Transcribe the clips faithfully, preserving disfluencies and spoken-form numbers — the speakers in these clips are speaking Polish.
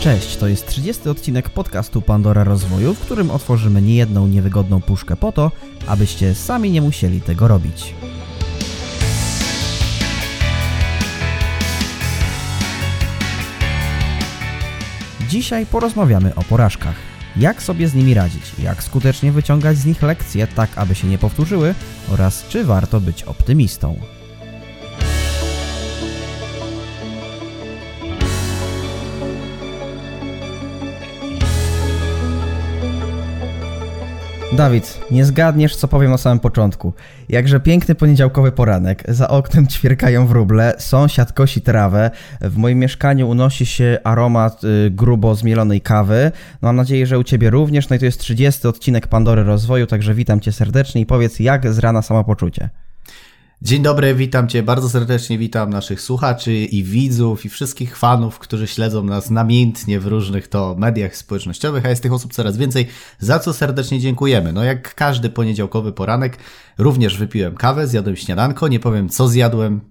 Cześć, to jest trzydziesty odcinek podcastu Pandora Rozwoju, w którym otworzymy niejedną niewygodną puszkę po to, abyście sami nie musieli tego robić. Dzisiaj porozmawiamy o porażkach. Jak sobie z nimi radzić, jak skutecznie wyciągać z nich lekcje, tak aby się nie powtórzyły oraz czy warto być optymistą. Dawid, nie zgadniesz, co powiem na samym początku. Jakże piękny poniedziałkowy poranek. Za oknem ćwierkają wróble, sąsiad kosi trawę, w moim mieszkaniu unosi się aromat y, grubo zmielonej kawy. Mam nadzieję, że u Ciebie również. No i to jest trzydziesty odcinek Pandory Rozwoju, także witam Cię serdecznie i powiedz, jak z rana samopoczucie. Dzień dobry, witam Cię, bardzo serdecznie witam naszych słuchaczy i widzów i wszystkich fanów, którzy śledzą nas namiętnie w różnych to mediach społecznościowych, a jest tych osób coraz więcej, za co serdecznie dziękujemy. No jak każdy poniedziałkowy poranek, również wypiłem kawę, zjadłem śniadanko, nie powiem co zjadłem,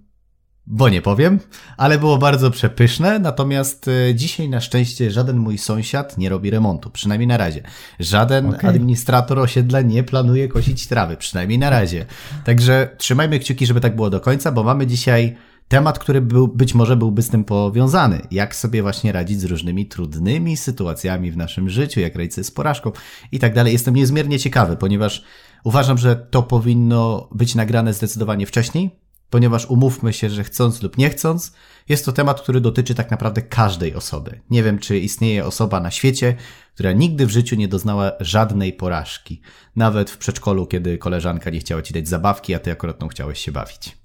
bo nie powiem, ale było bardzo przepyszne, natomiast dzisiaj na szczęście żaden mój sąsiad nie robi remontu, przynajmniej na razie. Żaden okay. administrator osiedla nie planuje kosić trawy, przynajmniej na razie. Także trzymajmy kciuki, żeby tak było do końca, bo mamy dzisiaj temat, który był, być może byłby z tym powiązany. Jak sobie właśnie radzić z różnymi trudnymi sytuacjami w naszym życiu, jak radzić sobie z porażką i tak dalej. Jestem niezmiernie ciekawy, ponieważ uważam, że to powinno być nagrane zdecydowanie wcześniej, ponieważ umówmy się, że chcąc lub nie chcąc, jest to temat, który dotyczy tak naprawdę każdej osoby. Nie wiem, czy istnieje osoba na świecie, która nigdy w życiu nie doznała żadnej porażki. Nawet w przedszkolu, kiedy koleżanka nie chciała ci dać zabawki, a ty akurat tą chciałeś się bawić.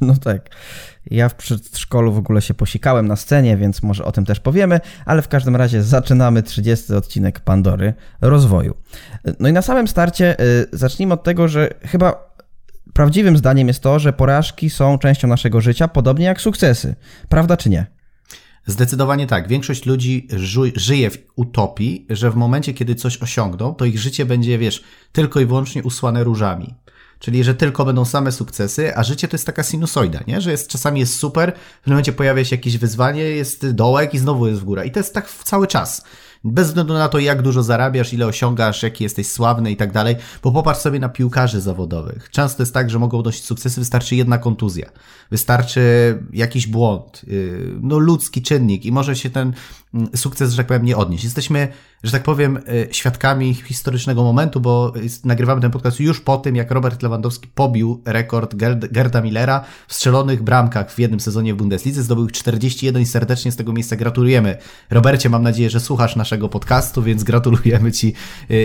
No tak. Ja w przedszkolu w ogóle się posikałem na scenie, więc może o tym też powiemy, ale w każdym razie zaczynamy trzydziesty odcinek Pandory Rozwoju. No i na samym starcie yy, zacznijmy od tego, że chyba prawdziwym zdaniem jest to, że porażki są częścią naszego życia, podobnie jak sukcesy. Prawda czy nie? Zdecydowanie tak. Większość ludzi żu- żyje w utopii, że w momencie, kiedy coś osiągną, to ich życie będzie, wiesz, tylko i wyłącznie usłane różami. Czyli, że tylko będą same sukcesy, a życie to jest taka sinusoida, nie? Że jest, czasami jest super, w pewnym momencie pojawia się jakieś wyzwanie, jest dołek i znowu jest w górę. I to jest tak cały czas. Bez względu na to, jak dużo zarabiasz, ile osiągasz, jaki jesteś sławny i tak dalej, bo popatrz sobie na piłkarzy zawodowych. Często jest tak, że mogą odnosić sukcesy, wystarczy jedna kontuzja, wystarczy jakiś błąd, no ludzki czynnik i może się ten sukces, że tak powiem, nie odnieść. Jesteśmy, że tak powiem, świadkami historycznego momentu, bo nagrywamy ten podcast już po tym, jak Robert Lewandowski pobił rekord Gerd- Gerda Müllera w strzelonych bramkach w jednym sezonie w Bundeslidze, zdobył ich czterdzieści jeden i serdecznie z tego miejsca gratulujemy. Robercie, mam nadzieję, że słuchasz naszego podcastu, więc gratulujemy Ci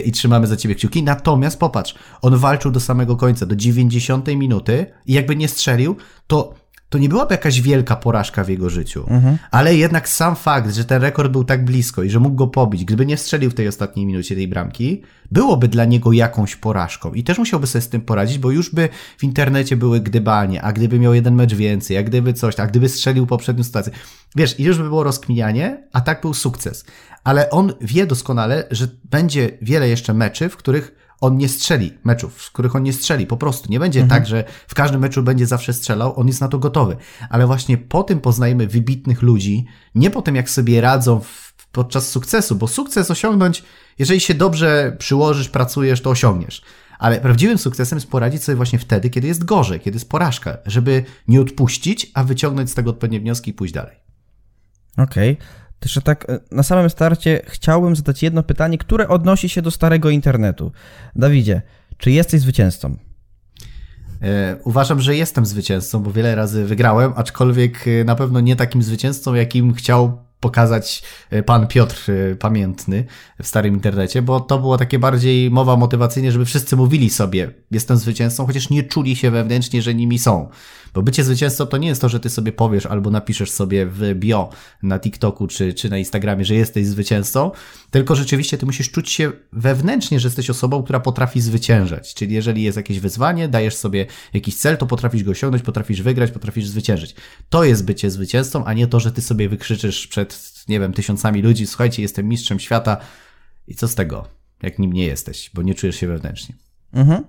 i trzymamy za Ciebie kciuki. Natomiast popatrz, on walczył do samego końca, do dziewięćdziesiątej minuty i jakby nie strzelił, to, to nie byłaby jakaś wielka porażka w jego życiu. Mhm. Ale jednak sam fakt, że ten rekord był tak blisko i że mógł go pobić, gdyby nie strzelił w tej ostatniej minucie tej bramki, byłoby dla niego jakąś porażką i też musiałby sobie z tym poradzić, bo już by w internecie były gdybanie, a gdyby miał jeden mecz więcej, a gdyby coś, a gdyby strzelił poprzednią sytuację. Wiesz, i już by było rozkminianie, a tak był sukces. Ale on wie doskonale, że będzie wiele jeszcze meczy, w których on nie strzeli, meczów, w których on nie strzeli, po prostu. Nie będzie mhm. tak, że w każdym meczu będzie zawsze strzelał, on jest na to gotowy. Ale właśnie po tym poznajemy wybitnych ludzi, nie po tym, jak sobie radzą w, podczas sukcesu, bo sukces osiągnąć, jeżeli się dobrze przyłożysz, pracujesz, to osiągniesz. Ale prawdziwym sukcesem jest poradzić sobie właśnie wtedy, kiedy jest gorzej, kiedy jest porażka, żeby nie odpuścić, a wyciągnąć z tego odpowiednie wnioski i pójść dalej. Okej. Okay. Jeszcze tak na samym starcie chciałbym zadać jedno pytanie, które odnosi się do starego internetu. Dawidzie, czy jesteś zwycięzcą? Uważam, że jestem zwycięzcą, bo wiele razy wygrałem, aczkolwiek na pewno nie takim zwycięzcą, jakim chciał pokazać pan Piotr Pamiętny w starym internecie, bo to było takie bardziej mowa motywacyjna, żeby wszyscy mówili sobie, jestem zwycięzcą, chociaż nie czuli się wewnętrznie, że nimi są. Bo bycie zwycięzcą to nie jest to, że ty sobie powiesz albo napiszesz sobie w bio na TikToku czy, czy na Instagramie, że jesteś zwycięzcą, tylko rzeczywiście ty musisz czuć się wewnętrznie, że jesteś osobą, która potrafi zwyciężać. Czyli jeżeli jest jakieś wyzwanie, dajesz sobie jakiś cel, to potrafisz go osiągnąć, potrafisz wygrać, potrafisz zwyciężyć. To jest bycie zwycięzcą, a nie to, że ty sobie wykrzyczysz przed, nie wiem, tysiącami ludzi, słuchajcie, jestem mistrzem świata i co z tego, jak nim nie jesteś, bo nie czujesz się wewnętrznie. Mhm.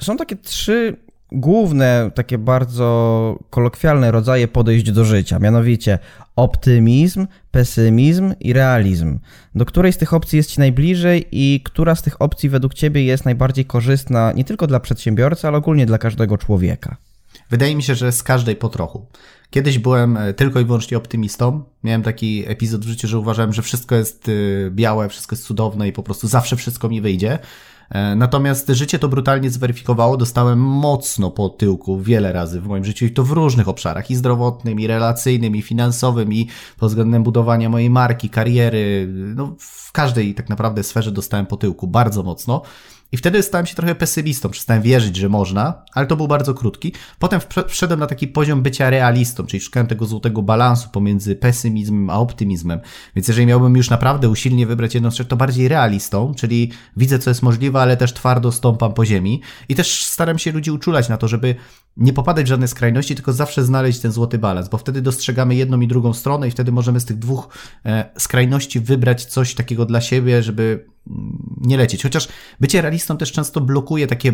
Są takie trzy główne, takie bardzo kolokwialne rodzaje podejść do życia, mianowicie optymizm, pesymizm i realizm. Do której z tych opcji jest Ci najbliżej i która z tych opcji według Ciebie jest najbardziej korzystna nie tylko dla przedsiębiorcy, ale ogólnie dla każdego człowieka? Wydaje mi się, że z każdej po trochu. Kiedyś byłem tylko i wyłącznie optymistą. Miałem taki epizod w życiu, że uważałem, że wszystko jest białe, wszystko jest cudowne i po prostu zawsze wszystko mi wyjdzie. Natomiast życie to brutalnie zweryfikowało. Dostałem mocno po tyłku wiele razy w moim życiu i to w różnych obszarach, i zdrowotnym, i relacyjnym, i finansowym, i pod względem budowania mojej marki, kariery. No, w każdej tak naprawdę sferze dostałem po tyłku bardzo mocno. I wtedy stałem się trochę pesymistą, przestałem wierzyć, że można, ale to był bardzo krótki. Potem wszedłem na taki poziom bycia realistą, czyli szukałem tego złotego balansu pomiędzy pesymizmem a optymizmem. Więc jeżeli miałbym już naprawdę usilnie wybrać jedną rzecz, to bardziej realistą, czyli widzę, co jest możliwe, ale też twardo stąpam po ziemi. I też staram się ludzi uczulać na to, żeby nie popadać w żadne skrajności, tylko zawsze znaleźć ten złoty balans, bo wtedy dostrzegamy jedną i drugą stronę i wtedy możemy z tych dwóch skrajności wybrać coś takiego dla siebie, żeby nie lecieć. Chociaż bycie realistą też często blokuje takie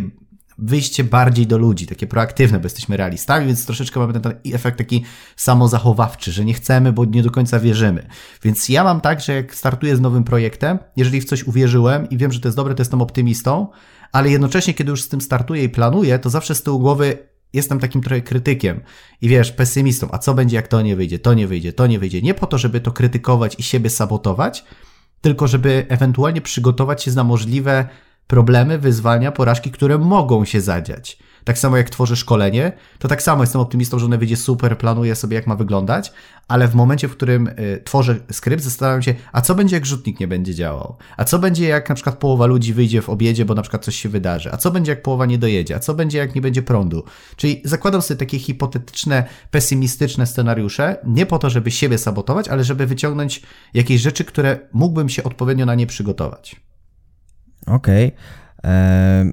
wyjście bardziej do ludzi, takie proaktywne, bo jesteśmy realistami, więc troszeczkę mamy ten, ten efekt taki samozachowawczy, że nie chcemy, bo nie do końca wierzymy. Więc ja mam tak, że jak startuję z nowym projektem, jeżeli w coś uwierzyłem i wiem, że to jest dobre, to jestem optymistą, ale jednocześnie, kiedy już z tym startuję i planuję, to zawsze z tyłu głowy jestem takim trochę krytykiem i wiesz, pesymistą, a co będzie, jak to nie wyjdzie, to nie wyjdzie, to nie wyjdzie. Nie po to, żeby to krytykować i siebie sabotować, tylko żeby ewentualnie przygotować się na możliwe problemy, wyzwania, porażki, które mogą się zadziać. Tak samo jak tworzę szkolenie, to tak samo jestem optymistą, że ono wyjdzie super, planuję sobie, jak ma wyglądać, ale w momencie, w którym y, tworzę skrypt, zastanawiam się, a co będzie, jak rzutnik nie będzie działał? A co będzie, jak na przykład połowa ludzi wyjdzie w obiedzie, bo na przykład coś się wydarzy? A co będzie, jak połowa nie dojedzie? A co będzie, jak nie będzie prądu? Czyli zakładam sobie takie hipotetyczne, pesymistyczne scenariusze, nie po to, żeby siebie sabotować, ale żeby wyciągnąć jakieś rzeczy, które mógłbym się odpowiednio na nie przygotować. Okej. Okay.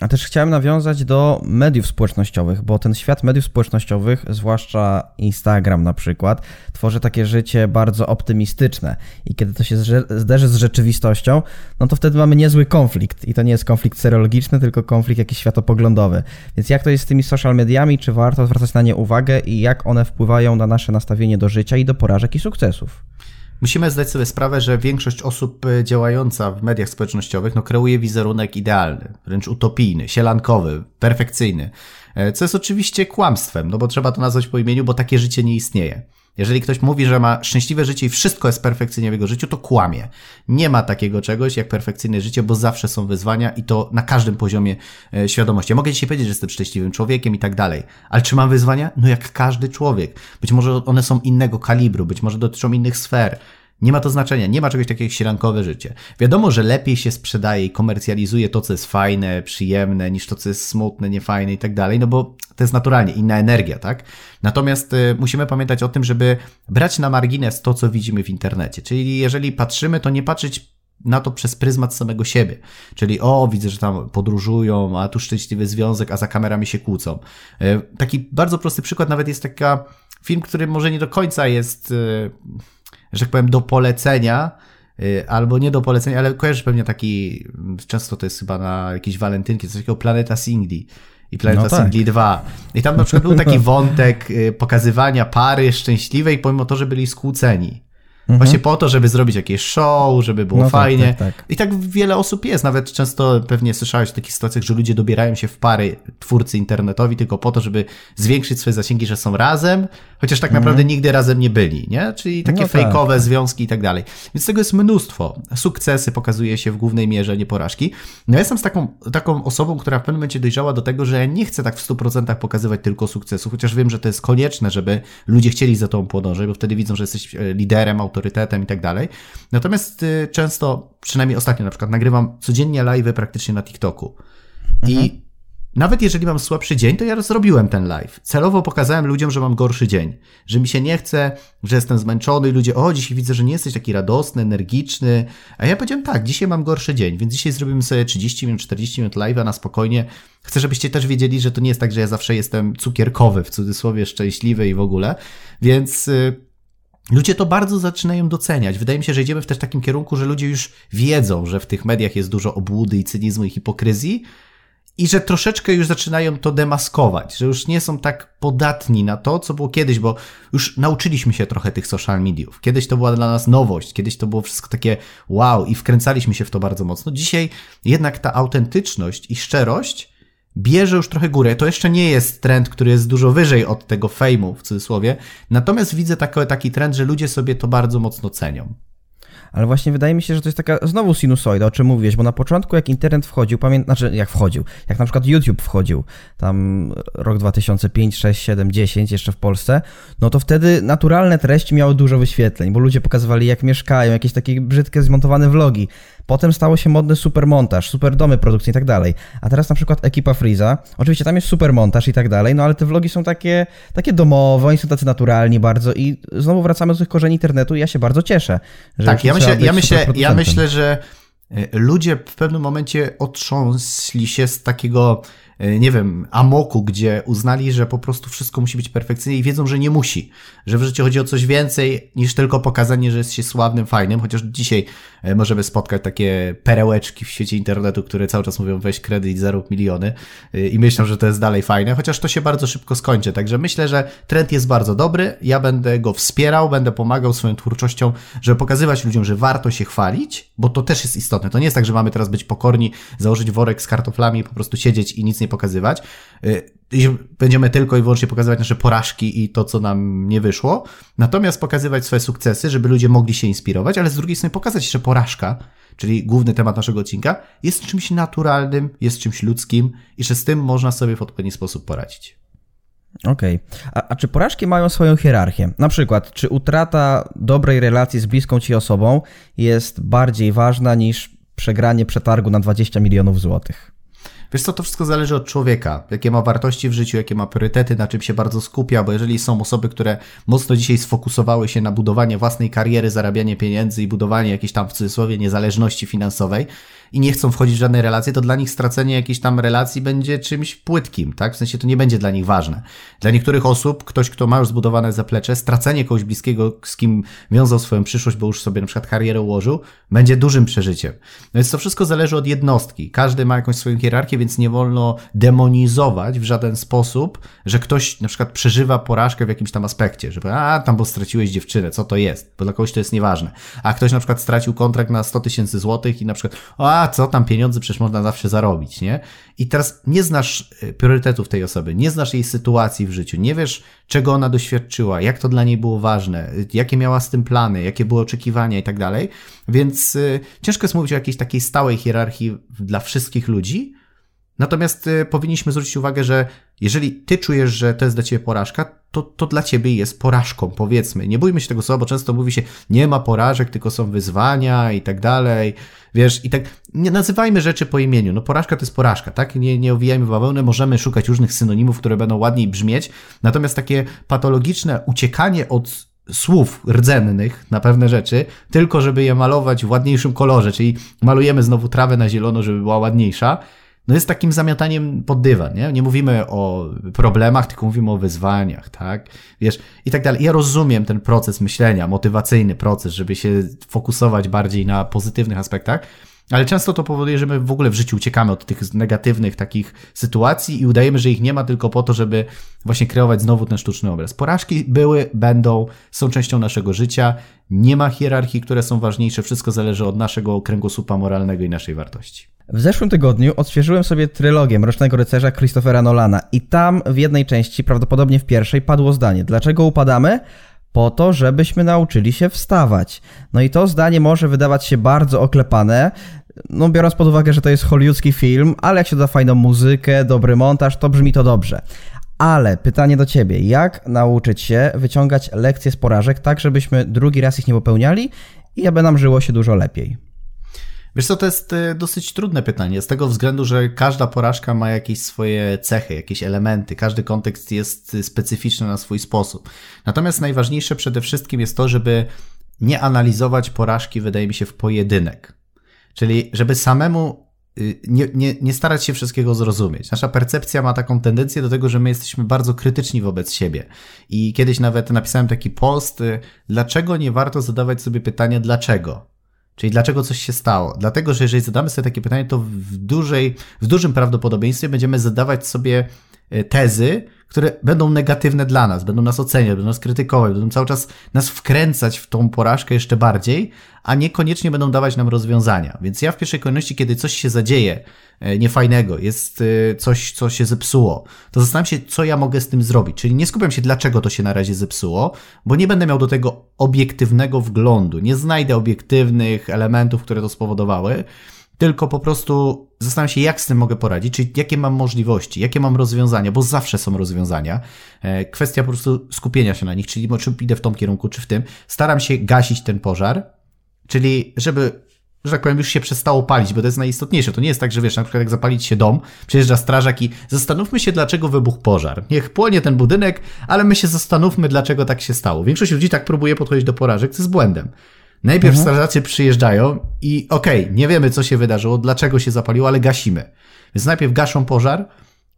A też chciałem nawiązać do mediów społecznościowych, bo ten świat mediów społecznościowych, zwłaszcza Instagram na przykład, tworzy takie życie bardzo optymistyczne i kiedy to się zderzy z rzeczywistością, no to wtedy mamy niezły konflikt i to nie jest konflikt serologiczny, tylko konflikt jakiś światopoglądowy. Więc jak to jest z tymi social mediami, czy warto zwracać na nie uwagę i jak one wpływają na nasze nastawienie do życia i do porażek i sukcesów? Musimy zdać sobie sprawę, że większość osób działająca w mediach społecznościowych no, kreuje wizerunek idealny, wręcz utopijny, sielankowy, perfekcyjny, co jest oczywiście kłamstwem, no bo trzeba to nazwać po imieniu, bo takie życie nie istnieje. Jeżeli ktoś mówi, że ma szczęśliwe życie i wszystko jest perfekcyjnie w jego życiu, to kłamie. Nie ma takiego czegoś jak perfekcyjne życie, bo zawsze są wyzwania i to na każdym poziomie świadomości. Ja mogę dzisiaj powiedzieć, że jestem szczęśliwym człowiekiem i tak dalej, ale czy mam wyzwania? No jak każdy człowiek. Być może one są innego kalibru, być może dotyczą innych sfer. Nie ma to znaczenia, nie ma czegoś takiego jak sielankowe życie. Wiadomo, że lepiej się sprzedaje i komercjalizuje to, co jest fajne, przyjemne, niż to, co jest smutne, niefajne i tak dalej, no bo to jest naturalnie inna energia, tak? Natomiast y, musimy pamiętać o tym, żeby brać na margines to, co widzimy w internecie. Czyli jeżeli patrzymy, to nie patrzeć na to przez pryzmat samego siebie. Czyli o, widzę, że tam podróżują, a tu szczęśliwy związek, a za kamerami się kłócą. Y, taki bardzo prosty przykład nawet jest taki film, który może nie do końca jest... Y, że tak powiem, do polecenia, albo nie do polecenia, ale kojarzysz pewnie taki, często to jest chyba na jakieś walentynki, coś takiego Planeta Singli i Planeta no tak. Singli dwa. I tam na przykład był taki wątek pokazywania pary szczęśliwej, pomimo to, że byli skłóceni. Właśnie po to, żeby zrobić jakieś show, żeby było no fajnie. Tak, tak, tak. I tak wiele osób jest. Nawet często pewnie słyszałeś o takich sytuacjach, że ludzie dobierają się w pary twórcy internetowi tylko po to, żeby zwiększyć swoje zasięgi, że są razem, chociaż tak naprawdę mm. nigdy razem nie byli, nie? Czyli takie no fejkowe tak. związki i tak dalej. Więc tego jest mnóstwo. Sukcesy pokazuje się w głównej mierze, nie porażki. No ja jestem z taką, taką osobą, która w pewnym momencie dojrzała do tego, że ja nie chcę tak w stu procentach pokazywać tylko sukcesu, chociaż wiem, że to jest konieczne, żeby ludzie chcieli za tą podążać, bo wtedy widzą, że jesteś liderem, autorytetem i tak dalej. Natomiast y, często, przynajmniej ostatnio na przykład, nagrywam codziennie live'y praktycznie na TikToku. Mhm. I nawet jeżeli mam słabszy dzień, to ja zrobiłem ten live. Celowo pokazałem ludziom, że mam gorszy dzień, że mi się nie chce, że jestem zmęczony i ludzie, o, dzisiaj widzę, że nie jesteś taki radosny, energiczny. A ja powiedziałem, tak, dzisiaj mam gorszy dzień, więc dzisiaj zrobimy sobie trzydzieści minut, czterdzieści minut live'a na spokojnie. Chcę, żebyście też wiedzieli, że to nie jest tak, że ja zawsze jestem cukierkowy, w cudzysłowie szczęśliwy i w ogóle. Więc... Y, Ludzie to bardzo zaczynają doceniać. Wydaje mi się, że idziemy w też takim kierunku, że ludzie już wiedzą, że w tych mediach jest dużo obłudy i cynizmu i hipokryzji i że troszeczkę już zaczynają to demaskować, że już nie są tak podatni na to, co było kiedyś, bo już nauczyliśmy się trochę tych social mediów. Kiedyś to była dla nas nowość, kiedyś to było wszystko takie wow i wkręcaliśmy się w to bardzo mocno. Dzisiaj jednak ta autentyczność i szczerość bierze już trochę górę. To jeszcze nie jest trend, który jest dużo wyżej od tego fejmu, w cudzysłowie. Natomiast widzę taki, taki trend, że ludzie sobie to bardzo mocno cenią. Ale właśnie wydaje mi się, że to jest taka znowu sinusoida, o czym mówiłeś, bo na początku jak internet wchodził, pamię... znaczy jak wchodził, jak na przykład YouTube wchodził, tam rok dwa tysiące piąty, szósty, siódmy, dziesiąty jeszcze w Polsce, no to wtedy naturalne treści miały dużo wyświetleń, bo ludzie pokazywali jak mieszkają, jakieś takie brzydkie zmontowane vlogi. Potem stało się modny super montaż, super domy produkcyjne i tak dalej. A teraz na przykład ekipa Freeza, oczywiście tam jest super montaż i tak dalej, no ale te vlogi są takie, takie domowe, oni są tacy naturalni bardzo i znowu wracamy do tych korzeni internetu i ja się bardzo cieszę. Że tak, ja myślę, ja, myślę, ja myślę, że ludzie w pewnym momencie otrząsli się z takiego, nie wiem, amoku, gdzie uznali, że po prostu wszystko musi być perfekcyjne i wiedzą, że nie musi. Że w życiu chodzi o coś więcej niż tylko pokazanie, że jest się sławnym, fajnym, chociaż dzisiaj możemy spotkać takie perełeczki w świecie internetu, które cały czas mówią weź kredyt, zarób miliony i myślą, że to jest dalej fajne, chociaż to się bardzo szybko skończy. Także myślę, że trend jest bardzo dobry, ja będę go wspierał, będę pomagał swoją twórczością, żeby pokazywać ludziom, że warto się chwalić, bo to też jest istotne. To nie jest tak, że mamy teraz być pokorni, założyć worek z kartoflami i po prostu siedzieć i nic nie pokazywać. Będziemy tylko i wyłącznie pokazywać nasze porażki i to, co nam nie wyszło. Natomiast pokazywać swoje sukcesy, żeby ludzie mogli się inspirować, ale z drugiej strony pokazać, że porażka, czyli główny temat naszego odcinka, jest czymś naturalnym, jest czymś ludzkim i że z tym można sobie w odpowiedni sposób poradzić. Okej. A, a czy porażki mają swoją hierarchię? Na przykład, czy utrata dobrej relacji z bliską ci osobą jest bardziej ważna niż przegranie przetargu na dwadzieścia milionów złotych? Wiesz co, to wszystko zależy od człowieka, jakie ma wartości w życiu, jakie ma priorytety, na czym się bardzo skupia, bo jeżeli są osoby, które mocno dzisiaj sfokusowały się na budowanie własnej kariery, zarabianie pieniędzy i budowanie jakiejś tam w cudzysłowie niezależności finansowej i nie chcą wchodzić w żadne relacje, to dla nich stracenie jakiejś tam relacji będzie czymś płytkim, tak? W sensie to nie będzie dla nich ważne. Dla niektórych osób, ktoś, kto ma już zbudowane zaplecze, stracenie kogoś bliskiego, z kim wiązał swoją przyszłość, bo już sobie na przykład karierę ułożył, będzie dużym przeżyciem. No więc to wszystko zależy od jednostki. Każdy ma jakąś swoją hierarchię, więc nie wolno demonizować w żaden sposób, że ktoś na przykład przeżywa porażkę w jakimś tam aspekcie, że a tam, bo straciłeś dziewczynę, co to jest? Bo dla kogoś to jest nieważne. A ktoś na przykład stracił kontrakt na sto tysięcy złotych i na przykład a co tam pieniądze, przecież można zawsze zarobić, nie? I teraz nie znasz priorytetów tej osoby, nie znasz jej sytuacji w życiu, nie wiesz, czego ona doświadczyła, jak to dla niej było ważne, jakie miała z tym plany, jakie były oczekiwania i tak dalej, więc ciężko jest mówić o jakiejś takiej stałej hierarchii dla wszystkich ludzi. Natomiast powinniśmy zwrócić uwagę, że jeżeli ty czujesz, że to jest dla ciebie porażka, to, to dla ciebie jest porażką, powiedzmy. Nie bójmy się tego słowa, bo często mówi się, nie ma porażek, tylko są wyzwania i tak dalej. Wiesz, i tak, nie nazywajmy rzeczy po imieniu. No porażka to jest porażka, tak? Nie, nie owijajmy bawełnę, możemy szukać różnych synonimów, które będą ładniej brzmieć. Natomiast takie patologiczne uciekanie od słów rdzennych na pewne rzeczy, tylko żeby je malować w ładniejszym kolorze, czyli malujemy znowu trawę na zielono, żeby była ładniejsza, no jest takim zamiotaniem pod dywan, nie? Nie mówimy o problemach, tylko mówimy o wyzwaniach, tak? Wiesz, i tak dalej. Ja rozumiem ten proces myślenia, motywacyjny proces, żeby się fokusować bardziej na pozytywnych aspektach, ale często to powoduje, że my w ogóle w życiu uciekamy od tych negatywnych takich sytuacji i udajemy, że ich nie ma tylko po to, żeby właśnie kreować znowu ten sztuczny obraz. Porażki były, będą, są częścią naszego życia, nie ma hierarchii, które są ważniejsze, wszystko zależy od naszego kręgosłupa moralnego i naszej wartości. W zeszłym tygodniu odświeżyłem sobie trylogię Mrocznego Rycerza Christophera Nolana i tam w jednej części, prawdopodobnie w pierwszej, padło zdanie: dlaczego upadamy? Po to, żebyśmy nauczyli się wstawać. No i to zdanie może wydawać się bardzo oklepane, no biorąc pod uwagę, że to jest hollywoodzki film, ale jak się da fajną muzykę, dobry montaż, to brzmi to dobrze. Ale pytanie do ciebie, jak nauczyć się wyciągać lekcje z porażek tak, żebyśmy drugi raz ich nie popełniali i aby nam żyło się dużo lepiej? Wiesz co, to jest dosyć trudne pytanie, z tego względu, że każda porażka ma jakieś swoje cechy, jakieś elementy, każdy kontekst jest specyficzny na swój sposób. Natomiast najważniejsze przede wszystkim jest to, żeby nie analizować porażki, wydaje mi się, w pojedynek. Czyli żeby samemu nie, nie, nie starać się wszystkiego zrozumieć. Nasza percepcja ma taką tendencję do tego, że my jesteśmy bardzo krytyczni wobec siebie. I kiedyś nawet napisałem taki post, dlaczego nie warto zadawać sobie pytania dlaczego? Czyli dlaczego coś się stało? Dlatego, że jeżeli zadamy sobie takie pytanie, to w, dużej, w dużym prawdopodobieństwie będziemy zadawać sobie tezy, które będą negatywne dla nas, będą nas oceniać, będą nas krytykować, będą cały czas nas wkręcać w tą porażkę jeszcze bardziej, a niekoniecznie będą dawać nam rozwiązania. Więc ja w pierwszej kolejności, kiedy coś się zadzieje niefajnego, jest coś, co się zepsuło, to zastanawiam się, co ja mogę z tym zrobić. Czyli nie skupiam się, dlaczego to się na razie zepsuło, bo nie będę miał do tego obiektywnego wglądu, nie znajdę obiektywnych elementów, które to spowodowały, tylko po prostu zastanawiam się, jak z tym mogę poradzić, czyli jakie mam możliwości, jakie mam rozwiązania, bo zawsze są rozwiązania. Kwestia po prostu skupienia się na nich, czyli czy idę w tym kierunku, czy w tym. Staram się gasić ten pożar, czyli żeby, że tak powiem, już się przestało palić, bo to jest najistotniejsze. To nie jest tak, że wiesz, na przykład jak zapalić się dom, przyjeżdża strażak i zastanówmy się, dlaczego wybuchł pożar. Niech płonie ten budynek, ale my się zastanówmy, dlaczego tak się stało. Większość ludzi tak próbuje podchodzić do porażek, co jest błędem. Najpierw mhm. strażacy przyjeżdżają i okej, okay, nie wiemy, co się wydarzyło, dlaczego się zapaliło, ale gasimy. Więc najpierw gaszą pożar,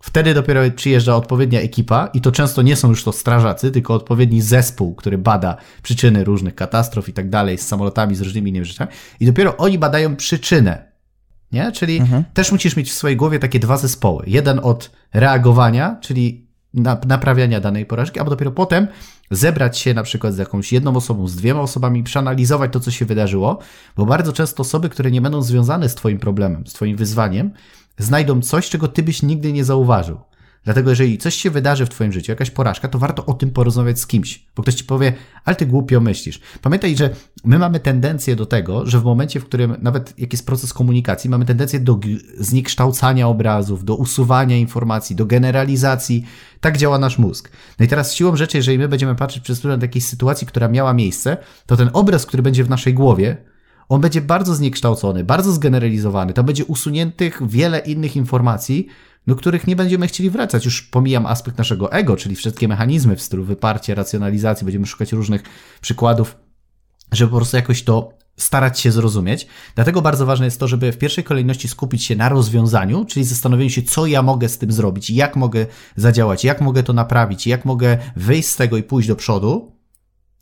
wtedy dopiero przyjeżdża odpowiednia ekipa i to często nie są już to strażacy, tylko odpowiedni zespół, który bada przyczyny różnych katastrof i tak dalej, z samolotami, z różnymi innymi rzeczami. I dopiero oni badają przyczynę. Nie? Czyli mhm. też musisz mieć w swojej głowie takie dwa zespoły. Jeden od reagowania, czyli naprawiania danej porażki, a dopiero potem zebrać się na przykład z jakąś jedną osobą, z dwiema osobami, przeanalizować to, co się wydarzyło, bo bardzo często osoby, które nie będą związane z twoim problemem, z twoim wyzwaniem, znajdą coś, czego ty byś nigdy nie zauważył. Dlatego jeżeli coś się wydarzy w twoim życiu, jakaś porażka, to warto o tym porozmawiać z kimś, bo ktoś ci powie, ale ty głupio myślisz. Pamiętaj, że my mamy tendencję do tego, że w momencie, w którym nawet jak jest proces komunikacji, mamy tendencję do zniekształcania obrazów, do usuwania informacji, do generalizacji. Tak działa nasz mózg. No i teraz siłą rzeczy, jeżeli my będziemy patrzeć przez pryzmat jakiejś sytuacji, która miała miejsce, to ten obraz, który będzie w naszej głowie, on będzie bardzo zniekształcony, bardzo zgeneralizowany. Tam będzie usuniętych wiele innych informacji, do których nie będziemy chcieli wracać. Już pomijam aspekt naszego ego, czyli wszystkie mechanizmy w stylu wyparcia, racjonalizacji. Będziemy szukać różnych przykładów, żeby po prostu jakoś to starać się zrozumieć. Dlatego bardzo ważne jest to, żeby w pierwszej kolejności skupić się na rozwiązaniu, czyli zastanowieniu się, co ja mogę z tym zrobić, jak mogę zadziałać, jak mogę to naprawić, jak mogę wyjść z tego i pójść do przodu,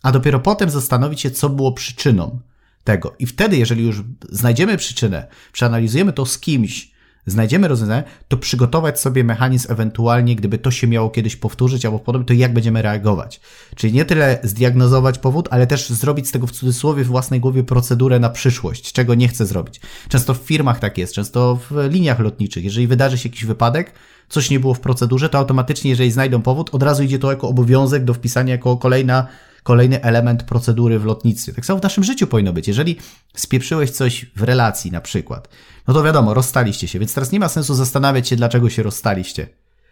a dopiero potem zastanowić się, co było przyczyną tego. I wtedy, jeżeli już znajdziemy przyczynę, przeanalizujemy to z kimś, znajdziemy rozwiązanie, to przygotować sobie mechanizm ewentualnie, gdyby to się miało kiedyś powtórzyć albo podobnie, to jak będziemy reagować. Czyli nie tyle zdiagnozować powód, ale też zrobić z tego w cudzysłowie w własnej głowie procedurę na przyszłość, czego nie chcę zrobić. Często w firmach tak jest, często w liniach lotniczych. Jeżeli wydarzy się jakiś wypadek, coś nie było w procedurze, to automatycznie, jeżeli znajdą powód, od razu idzie to jako obowiązek do wpisania jako kolejna Kolejny element procedury w lotnictwie. Tak samo w naszym życiu powinno być. Jeżeli spieprzyłeś coś w relacji na przykład, no to wiadomo, rozstaliście się, więc teraz nie ma sensu zastanawiać się, dlaczego się rozstaliście.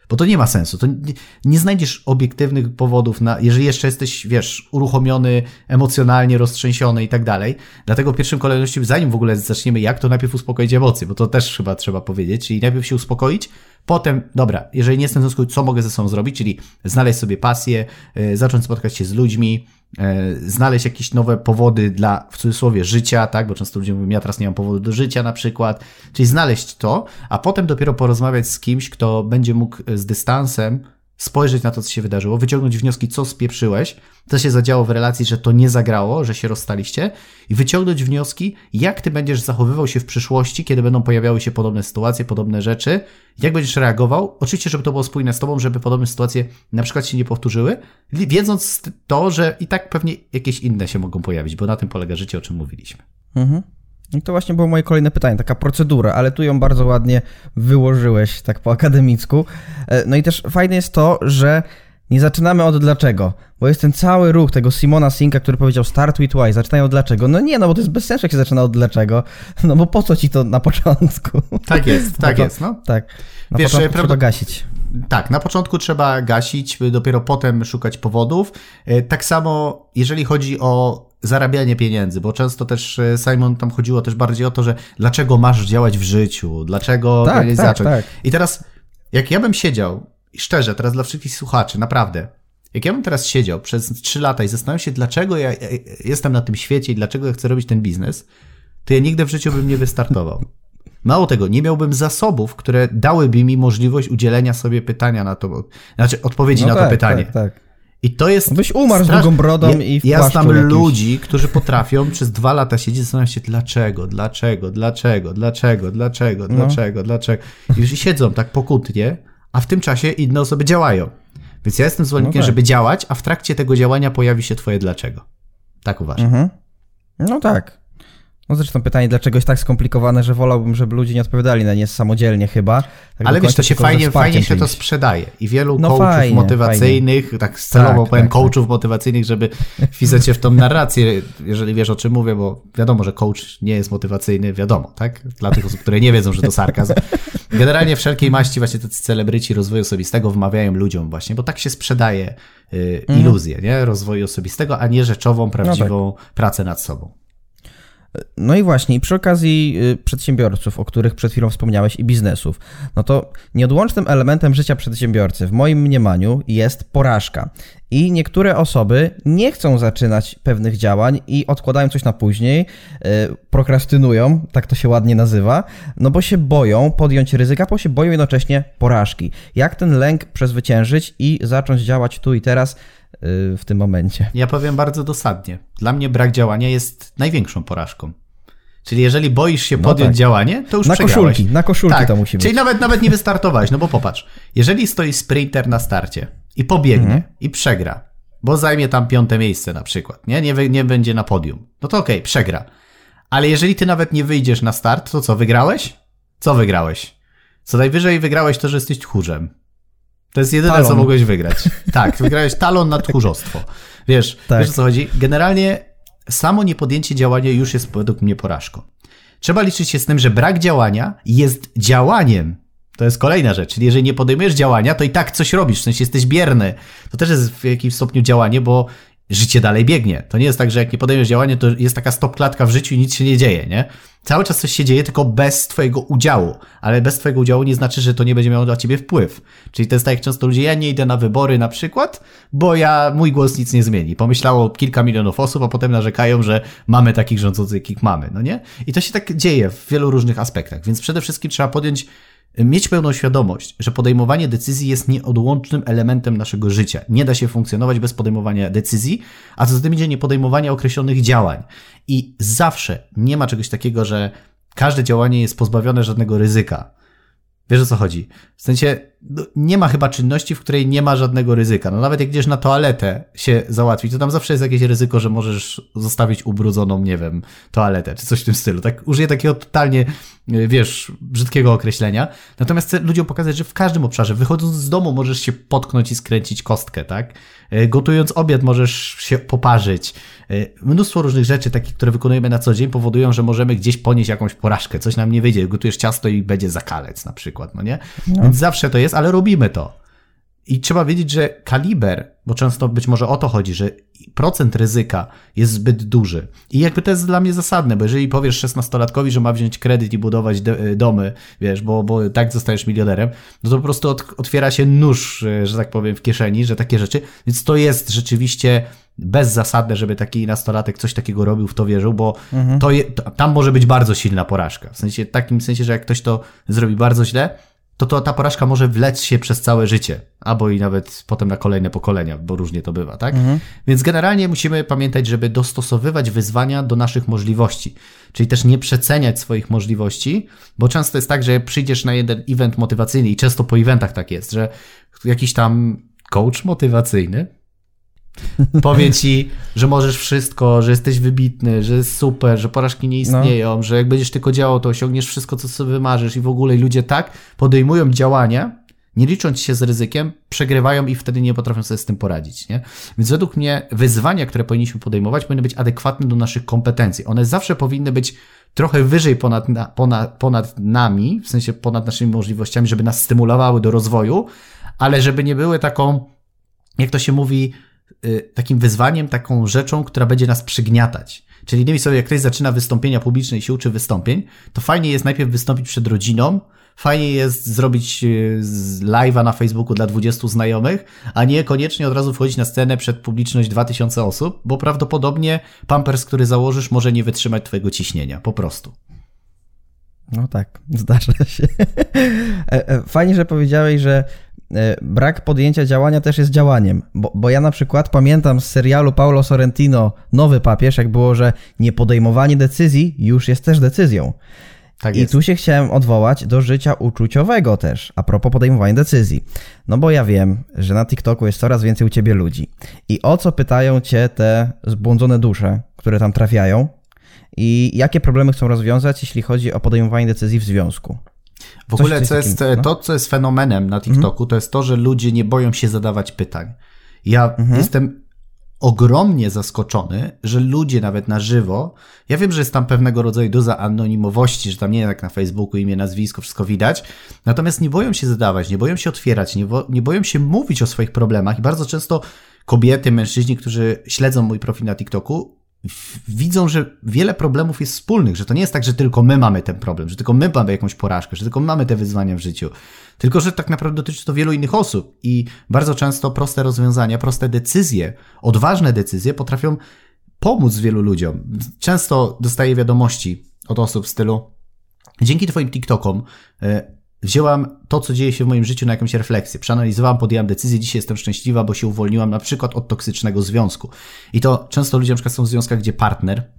Bo to nie ma sensu. To nie, nie znajdziesz obiektywnych powodów, na, jeżeli jeszcze jesteś, wiesz, uruchomiony, emocjonalnie roztrzęsiony i tak dalej. Dlatego w pierwszym kolejności, zanim w ogóle zaczniemy jak, to najpierw uspokoić emocje, bo to też chyba trzeba powiedzieć. Czyli najpierw się uspokoić, potem, dobra, jeżeli nie jestem w związku, co mogę ze sobą zrobić, czyli znaleźć sobie pasję, yy, zacząć spotkać się z ludźmi, yy, znaleźć jakieś nowe powody dla, w cudzysłowie, życia, tak, bo często ludzie mówią, ja teraz nie mam powodu do życia na przykład, czyli znaleźć to, a potem dopiero porozmawiać z kimś, kto będzie mógł z dystansem spojrzeć na to, co się wydarzyło, wyciągnąć wnioski, co spieprzyłeś, co się zadziało w relacji, że to nie zagrało, że się rozstaliście i wyciągnąć wnioski, jak ty będziesz zachowywał się w przyszłości, kiedy będą pojawiały się podobne sytuacje, podobne rzeczy, jak będziesz reagował, oczywiście, żeby to było spójne z tobą, żeby podobne sytuacje na przykład się nie powtórzyły, wiedząc to, że i tak pewnie jakieś inne się mogą pojawić, bo na tym polega życie, o czym mówiliśmy. Mhm. I to właśnie było moje kolejne pytanie, taka procedura, ale tu ją bardzo ładnie wyłożyłeś, tak po akademicku. No i też fajne jest to, że nie zaczynamy od dlaczego, bo jest ten cały ruch tego Simona Sinka, który powiedział start with why, zaczynają od dlaczego. No nie, no bo to jest bez sensu, jak się zaczyna od dlaczego, no bo po co ci to na początku? Tak jest, tak to, jest, no. Tak, na Wiesz, początku prawda... trzeba gasić. Tak, na początku trzeba gasić, dopiero potem szukać powodów. Tak samo, jeżeli chodzi o zarabianie pieniędzy, bo często też Simon tam chodziło też bardziej o to, że dlaczego masz działać w życiu, dlaczego tak, tak, zacząć. Tak. I teraz, jak ja bym siedział, szczerze, teraz dla wszystkich słuchaczy, naprawdę, jak ja bym teraz siedział przez trzy lata i zastanawiał się, dlaczego ja jestem na tym świecie i dlaczego ja chcę robić ten biznes, to ja nigdy w życiu bym nie wystartował. Mało tego, nie miałbym zasobów, które dałyby mi możliwość udzielenia sobie pytania na to, znaczy odpowiedzi no na tak, to pytanie. Tak, tak. I to jest... Byś umarł strasz... z długą brodą ja, i w ja znam jakimś. ludzi, którzy potrafią przez dwa lata siedzieć i zastanawiać się dlaczego, dlaczego, dlaczego, dlaczego, dlaczego, no. dlaczego, dlaczego. I już siedzą tak pokutnie, a w tym czasie inne osoby działają. Więc ja jestem zwolennikiem, no tak. żeby działać, a w trakcie tego działania pojawi się twoje dlaczego. Tak uważam. Mhm. No tak. No zresztą pytanie, dlaczego jest tak skomplikowane, że wolałbym, żeby ludzie nie odpowiadali na nie samodzielnie chyba. Tak. Ale wiesz, to się fajnie, fajnie się to sprzedaje. I wielu no coachów fajnie, motywacyjnych, fajnie. tak celowo tak, powiem tak, coachów tak. motywacyjnych, żeby wpisać się w tą narrację, jeżeli wiesz o czym mówię, bo wiadomo, że coach nie jest motywacyjny, wiadomo, tak? Dla tych osób, które nie wiedzą, że to sarkazm. Generalnie wszelkiej maści właśnie tacy celebryci rozwoju osobistego wmawiają ludziom właśnie, bo tak się sprzedaje y, mm. iluzję, nie? Rozwoju osobistego, a nie rzeczową, prawdziwą no tak. pracę nad sobą. No i właśnie, i przy okazji przedsiębiorców, o których przed chwilą wspomniałeś, i biznesów, no to nieodłącznym elementem życia przedsiębiorcy w moim mniemaniu jest porażka. I niektóre osoby nie chcą zaczynać pewnych działań i odkładają coś na później, yy, prokrastynują, tak to się ładnie nazywa, no bo się boją podjąć ryzyka, bo się boją jednocześnie porażki. Jak ten lęk przezwyciężyć i zacząć działać tu i teraz yy, w tym momencie? Ja powiem bardzo dosadnie. Dla mnie brak działania jest największą porażką. Czyli jeżeli boisz się podjąć no tak. działanie, to już na przegrałeś. Koszulki, na koszulki tak. to musi być. Czyli nawet, nawet nie wystartowałeś, no bo popatrz. Jeżeli stoi sprinter na starcie i pobiegnie mhm. i przegra, bo zajmie tam piąte miejsce na przykład, nie, nie, nie będzie na podium, no to okej, okay, przegra. Ale jeżeli ty nawet nie wyjdziesz na start, to co, wygrałeś? Co wygrałeś? Co najwyżej wygrałeś to, że jesteś tchórzem. To jest jedyne, talon. co mogłeś wygrać. Tak, wygrałeś talon na tchórzostwo. Wiesz, tak. wiesz o co chodzi? Generalnie samo niepodjęcie działania już jest według mnie porażką. Trzeba liczyć się z tym, że brak działania jest działaniem. To jest kolejna rzecz. Czyli jeżeli nie podejmujesz działania, to i tak coś robisz, w sensie jesteś bierny. To też jest w jakimś stopniu działanie, bo życie dalej biegnie. To nie jest tak, że jak nie podejmiesz działania, to jest taka stopklatka w życiu i nic się nie dzieje, nie? Cały czas coś się dzieje, tylko bez twojego udziału. Ale bez twojego udziału nie znaczy, że to nie będzie miało dla ciebie wpływ. Czyli to jest tak, jak często ludzie, ja nie idę na wybory na przykład, bo ja, mój głos nic nie zmieni. Pomyślało kilka milionów osób, a potem narzekają, że mamy takich rządzących, jakich mamy, no nie? I to się tak dzieje w wielu różnych aspektach. Więc przede wszystkim trzeba podjąć Mieć pełną świadomość, że podejmowanie decyzji jest nieodłącznym elementem naszego życia. Nie da się funkcjonować bez podejmowania decyzji, a co za tym idzie nie podejmowania określonych działań. I zawsze nie ma czegoś takiego, że każde działanie jest pozbawione żadnego ryzyka. Wiesz o co chodzi? W sensie no, nie ma chyba czynności, w której nie ma żadnego ryzyka. No nawet jak idziesz na toaletę się załatwić, to tam zawsze jest jakieś ryzyko, że możesz zostawić ubrudzoną, nie wiem, toaletę czy coś w tym stylu. Tak, użyję takiego totalnie, wiesz, brzydkiego określenia. Natomiast chcę ludziom pokazać, że w każdym obszarze, wychodząc z domu możesz się potknąć i skręcić kostkę, tak? Gotując obiad możesz się poparzyć. Mnóstwo różnych rzeczy takich, które wykonujemy na co dzień, powodują, że możemy gdzieś ponieść jakąś porażkę. Coś nam nie wyjdzie. Gotujesz ciasto i będzie zakalec na przykład, no nie? No. Więc zawsze to jest, ale robimy to. I trzeba wiedzieć, że kaliber, bo często być może o to chodzi, że procent ryzyka jest zbyt duży. I jakby to jest dla mnie zasadne, bo jeżeli powiesz szesnastolatkowi, że ma wziąć kredyt i budować de- domy, wiesz, bo, bo tak zostajesz milionerem, no to po prostu od- otwiera się nóż, że tak powiem, w kieszeni, że takie rzeczy. Więc to jest rzeczywiście bezzasadne, żeby taki nastolatek coś takiego robił, w to wierzył, bo mhm. to je- tam może być bardzo silna porażka. W sensie, takim sensie, że jak ktoś to zrobi bardzo źle, to, to ta porażka może wlec się przez całe życie, albo i nawet potem na kolejne pokolenia, bo różnie to bywa, tak? Mhm. Więc generalnie musimy pamiętać, żeby dostosowywać wyzwania do naszych możliwości, czyli też nie przeceniać swoich możliwości, bo często jest tak, że przyjdziesz na jeden event motywacyjny i często po eventach tak jest, że jakiś tam coach motywacyjny powie ci, że możesz wszystko, że jesteś wybitny, że jest super, że porażki nie istnieją, no. że jak będziesz tylko działał, to osiągniesz wszystko, co sobie wymarzysz i w ogóle. I ludzie tak podejmują działania, nie licząc się z ryzykiem, przegrywają i wtedy nie potrafią sobie z tym poradzić, nie? Więc według mnie wyzwania, które powinniśmy podejmować, powinny być adekwatne do naszych kompetencji. One zawsze powinny być trochę wyżej ponad, na, ponad, ponad nami, w sensie ponad naszymi możliwościami, żeby nas stymulowały do rozwoju, ale żeby nie były taką, jak to się mówi, takim wyzwaniem, taką rzeczą, która będzie nas przygniatać. Czyli innymi słowy, jak ktoś zaczyna wystąpienia publiczne i się uczy wystąpień, to fajnie jest najpierw wystąpić przed rodziną, fajnie jest zrobić live'a na Facebooku dla dwudziestu znajomych, a nie koniecznie od razu wchodzić na scenę przed publiczność dwa tysiące osób, bo prawdopodobnie pampers, który założysz, może nie wytrzymać twojego ciśnienia, po prostu. No tak, zdarza się. Fajnie, że powiedziałeś, że brak podjęcia działania też jest działaniem, bo, bo ja na przykład pamiętam z serialu Paolo Sorrentino Nowy Papież, jak było, że niepodejmowanie decyzji już jest też decyzją. Tak jest. I tu się chciałem odwołać do życia uczuciowego też, a propos podejmowania decyzji. No bo ja wiem, że na TikToku jest coraz więcej u ciebie ludzi. I o co pytają cię te zbłądzone dusze, które tam trafiają? I jakie problemy chcą rozwiązać, jeśli chodzi o podejmowanie decyzji w związku? W Coś ogóle co jest takim, no? to, co jest fenomenem na TikToku, to jest to, że ludzie nie boją się zadawać pytań. Ja mhm. jestem ogromnie zaskoczony, że ludzie nawet na żywo, ja wiem, że jest tam pewnego rodzaju doza anonimowości, że tam nie jak na Facebooku imię, nazwisko, wszystko widać, natomiast nie boją się zadawać, nie boją się otwierać, nie, bo, nie boją się mówić o swoich problemach i bardzo często kobiety, mężczyźni, którzy śledzą mój profil na TikToku, widzą, że wiele problemów jest wspólnych, że to nie jest tak, że tylko my mamy ten problem, że tylko my mamy jakąś porażkę, że tylko my mamy te wyzwania w życiu, tylko że tak naprawdę dotyczy to wielu innych osób i bardzo często proste rozwiązania, proste decyzje, odważne decyzje potrafią pomóc wielu ludziom. Często dostaję wiadomości od osób w stylu: dzięki twoim TikTokom wzięłam to, co dzieje się w moim życiu, na jakąś refleksję. Przeanalizowałam, podjęłam decyzję, dzisiaj jestem szczęśliwa, bo się uwolniłam na przykład od toksycznego związku. I to często ludzie na przykład są w związkach, gdzie partner,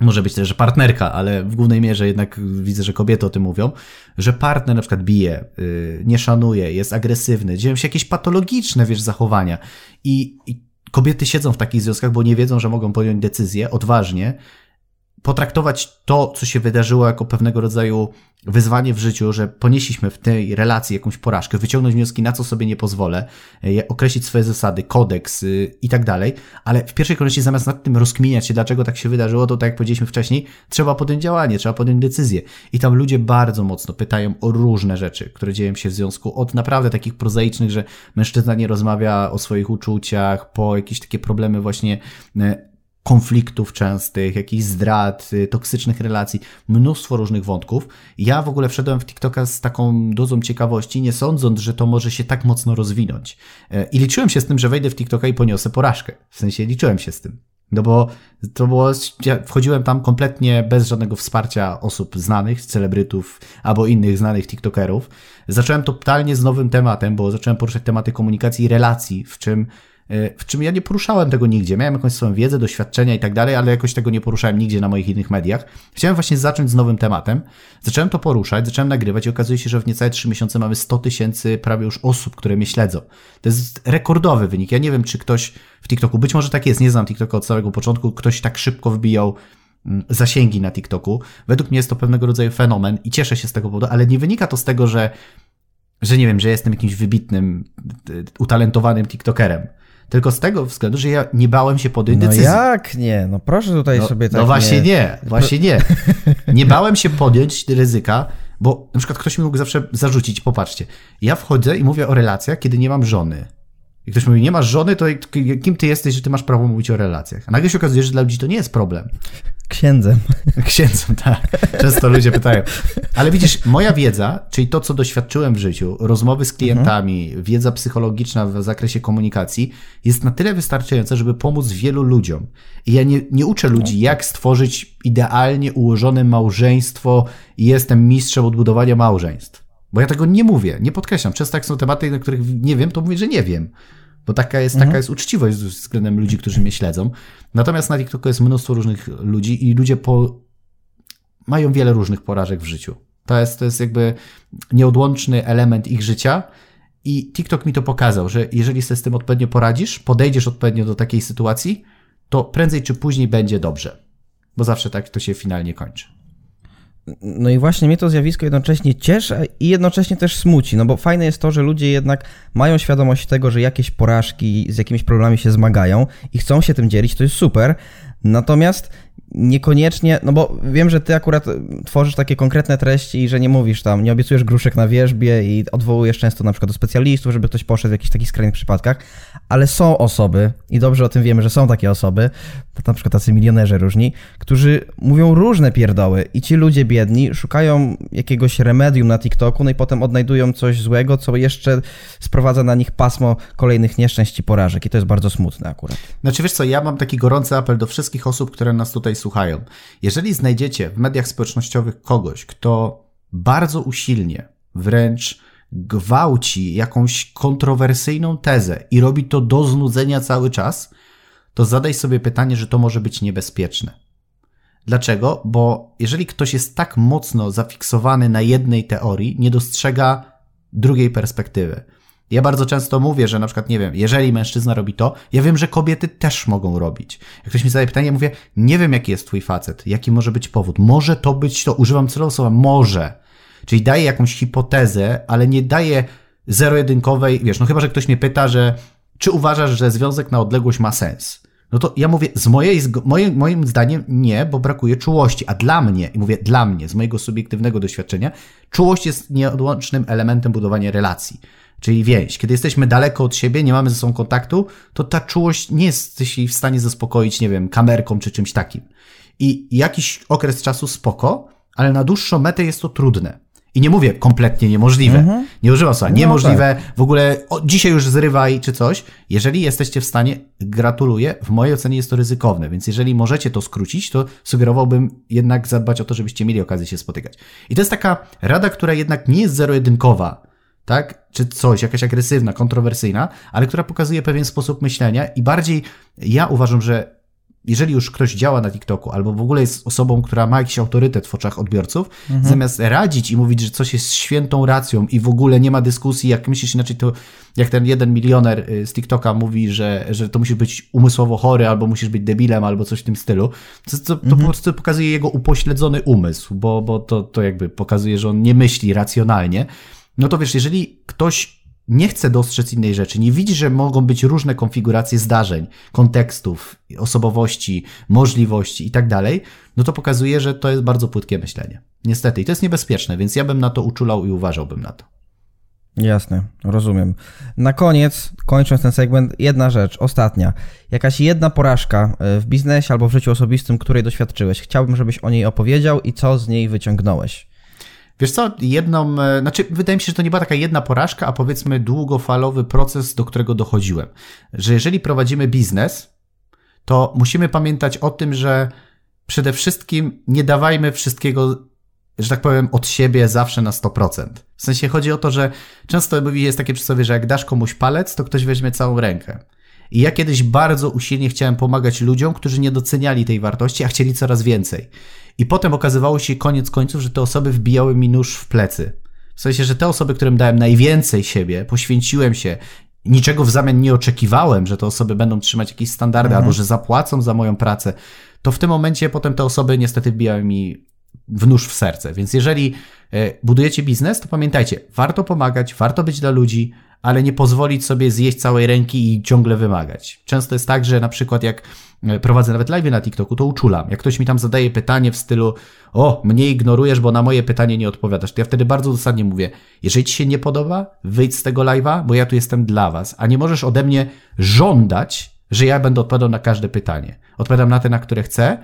może być też, że partnerka, ale w głównej mierze jednak widzę, że kobiety o tym mówią, że partner na przykład bije, yy, nie szanuje, jest agresywny, dzieją się jakieś patologiczne, wiesz, zachowania. I, i kobiety siedzą w takich związkach, bo nie wiedzą, że mogą podjąć decyzję odważnie, potraktować to, co się wydarzyło, jako pewnego rodzaju wyzwanie w życiu, że ponieśliśmy w tej relacji jakąś porażkę, wyciągnąć wnioski, na co sobie nie pozwolę, określić swoje zasady, kodeks i tak dalej, ale w pierwszej kolejności zamiast nad tym rozkminiać się, dlaczego tak się wydarzyło, to tak jak powiedzieliśmy wcześniej, trzeba podjąć działanie, trzeba podjąć decyzję. I tam ludzie bardzo mocno pytają o różne rzeczy, które dzieją się w związku, od naprawdę takich prozaicznych, że mężczyzna nie rozmawia o swoich uczuciach, po jakieś takie problemy właśnie konfliktów częstych, jakichś zdrad, toksycznych relacji, mnóstwo różnych wątków. Ja w ogóle wszedłem w TikToka z taką dozą ciekawości, nie sądząc, że to może się tak mocno rozwinąć. I liczyłem się z tym, że wejdę w TikToka i poniosę porażkę. W sensie liczyłem się z tym. No bo to było, ja wchodziłem tam kompletnie bez żadnego wsparcia osób znanych, celebrytów albo innych znanych TikTokerów. Zacząłem totalnie z nowym tematem, bo zacząłem poruszać tematy komunikacji i relacji, w czym w czym ja nie poruszałem tego nigdzie. Miałem jakąś swoją wiedzę, doświadczenia i tak dalej, ale jakoś tego nie poruszałem nigdzie na moich innych mediach. Chciałem właśnie zacząć z nowym tematem. Zacząłem to poruszać, zacząłem nagrywać i okazuje się, że w niecałe trzy miesiące mamy sto tysięcy prawie już osób, które mnie śledzą. To jest rekordowy wynik. Ja nie wiem, czy ktoś w TikToku, być może tak jest, nie znam TikToka od samego początku, ktoś tak szybko wbijał zasięgi na TikToku. Według mnie jest to pewnego rodzaju fenomen i cieszę się z tego powodu, ale nie wynika to z tego, że, że nie wiem, że jestem jakimś wybitnym, utalentowanym TikTokerem. Tylko z tego względu, że ja nie bałem się podjąć no decyzji. No jak nie? No proszę tutaj no, sobie tak No właśnie nie, nie właśnie nie. Nie bałem się podjąć ryzyka, bo na przykład ktoś mi mógł zawsze zarzucić, popatrzcie, ja wchodzę i mówię o relacjach, kiedy nie mam żony. I ktoś mówi, nie masz żony, to kim ty jesteś, że ty masz prawo mówić o relacjach? A nagle się okazuje, że dla ludzi to nie jest problem. Księdzem. Księdzem, tak. Często ludzie pytają. Ale widzisz, moja wiedza, czyli to, co doświadczyłem w życiu, rozmowy z klientami, mhm. wiedza psychologiczna w zakresie komunikacji, jest na tyle wystarczająca, żeby pomóc wielu ludziom. I ja nie, nie uczę ludzi, jak stworzyć idealnie ułożone małżeństwo i jestem mistrzem odbudowania małżeństw. Bo ja tego nie mówię, nie podkreślam. Często jak są tematy, na których nie wiem, to mówię, że nie wiem. Bo taka jest, mhm. taka jest uczciwość względem ludzi, którzy mnie śledzą. Natomiast na TikToku jest mnóstwo różnych ludzi i ludzie po... mają wiele różnych porażek w życiu. To jest, to jest jakby nieodłączny element ich życia i TikTok mi to pokazał, że jeżeli sobie z tym odpowiednio poradzisz, podejdziesz odpowiednio do takiej sytuacji, to prędzej czy później będzie dobrze. Bo zawsze tak to się finalnie kończy. No i właśnie mnie to zjawisko jednocześnie cieszy i jednocześnie też smuci, no bo fajne jest to, że ludzie jednak mają świadomość tego, że jakieś porażki z jakimiś problemami się zmagają i chcą się tym dzielić, to jest super, natomiast niekoniecznie, no bo wiem, że ty akurat tworzysz takie konkretne treści i że nie mówisz tam, nie obiecujesz gruszek na wierzbie i odwołujesz często na przykład do specjalistów, żeby ktoś poszedł w jakichś takich skrajnych przypadkach, ale są osoby i dobrze o tym wiemy, że są takie osoby, na przykład tacy milionerzy różni, którzy mówią różne pierdoły i ci ludzie biedni szukają jakiegoś remedium na TikToku, no i potem odnajdują coś złego, co jeszcze sprowadza na nich pasmo kolejnych nieszczęść i porażek i to jest bardzo smutne akurat. Znaczy wiesz co, ja mam taki gorący apel do wszystkich osób, które nas tutaj słuchają. Jeżeli znajdziecie w mediach społecznościowych kogoś, kto bardzo usilnie, wręcz gwałci jakąś kontrowersyjną tezę i robi to do znudzenia cały czas, to zadaj sobie pytanie, że to może być niebezpieczne. Dlaczego? Bo jeżeli ktoś jest tak mocno zafiksowany na jednej teorii, nie dostrzega drugiej perspektywy. Ja bardzo często mówię, że na przykład, nie wiem, jeżeli mężczyzna robi to, ja wiem, że kobiety też mogą robić. Jak ktoś mi zadaje pytanie, ja mówię, nie wiem, jaki jest twój facet, jaki może być powód. Może to być to, używam celowo słowa może. Czyli daję jakąś hipotezę, ale nie daję zero-jedynkowej, wiesz, no chyba, że ktoś mnie pyta, że czy uważasz, że związek na odległość ma sens? No to ja mówię, z mojej, moim, moim zdaniem nie, bo brakuje czułości, a dla mnie, i mówię dla mnie, z mojego subiektywnego doświadczenia, czułość jest nieodłącznym elementem budowania relacji, czyli więź. Kiedy jesteśmy daleko od siebie, nie mamy ze sobą kontaktu, to ta czułość nie jesteś jej w stanie zaspokoić, nie wiem, kamerką czy czymś takim. I jakiś okres czasu spoko, ale na dłuższą metę jest to trudne. I nie mówię kompletnie niemożliwe. Mm-hmm. Nie używam słowa niemożliwe, w ogóle o, dzisiaj już zrywaj czy coś. Jeżeli jesteście w stanie, gratuluję, w mojej ocenie jest to ryzykowne, więc jeżeli możecie to skrócić, to sugerowałbym jednak zadbać o to, żebyście mieli okazję się spotykać. I to jest taka rada, która jednak nie jest zero-jedynkowa, tak? Czy coś, jakaś agresywna, kontrowersyjna, ale która pokazuje pewien sposób myślenia i bardziej ja uważam, że jeżeli już ktoś działa na TikToku albo w ogóle jest osobą, która ma jakiś autorytet w oczach odbiorców, mhm. zamiast radzić i mówić, że coś jest świętą racją i w ogóle nie ma dyskusji, jak myślisz inaczej, to jak ten jeden milioner z TikToka mówi, że, że to musisz być umysłowo chory albo musisz być debilem albo coś w tym stylu, to, to, to mhm. po prostu pokazuje jego upośledzony umysł, bo, bo to, to jakby pokazuje, że on nie myśli racjonalnie. No to wiesz, jeżeli ktoś nie chce dostrzec innej rzeczy, nie widzi, że mogą być różne konfiguracje zdarzeń, kontekstów, osobowości, możliwości i tak dalej, no to pokazuje, że to jest bardzo płytkie myślenie. Niestety. I to jest niebezpieczne, więc ja bym na to uczulał i uważałbym na to. Jasne, rozumiem. Na koniec, kończąc ten segment, jedna rzecz, ostatnia. Jakaś jedna porażka w biznesie albo w życiu osobistym, której doświadczyłeś. Chciałbym, żebyś o niej opowiedział i co z niej wyciągnąłeś. Wiesz co, jedną, znaczy wydaje mi się, że to nie była taka jedna porażka, a powiedzmy długofalowy proces, do którego dochodziłem. Że jeżeli prowadzimy biznes, to musimy pamiętać o tym, że przede wszystkim nie dawajmy wszystkiego, że tak powiem, od siebie zawsze na sto procent. W sensie chodzi o to, że często jest takie przysłowie, że jak dasz komuś palec, to ktoś weźmie całą rękę. I ja kiedyś bardzo usilnie chciałem pomagać ludziom, którzy nie doceniali tej wartości, a chcieli coraz więcej. I potem okazywało się koniec końców, że te osoby wbijały mi nóż w plecy. W sensie, że te osoby, którym dałem najwięcej siebie, poświęciłem się, niczego w zamian nie oczekiwałem, że te osoby będą trzymać jakieś standardy, mhm. albo że zapłacą za moją pracę, to w tym momencie potem te osoby niestety wbijały mi w nóż w serce. Więc jeżeli budujecie biznes, to pamiętajcie, warto pomagać, warto być dla ludzi, ale nie pozwolić sobie zjeść całej ręki i ciągle wymagać. Często jest tak, że na przykład jak prowadzę nawet live'y na TikToku, to uczulam. Jak ktoś mi tam zadaje pytanie w stylu o, mnie ignorujesz, bo na moje pytanie nie odpowiadasz, to ja wtedy bardzo dosadnie mówię, jeżeli ci się nie podoba, wyjdź z tego live'a, bo ja tu jestem dla was, a nie możesz ode mnie żądać, że ja będę odpowiadał na każde pytanie. Odpowiadam na te, na które chcę.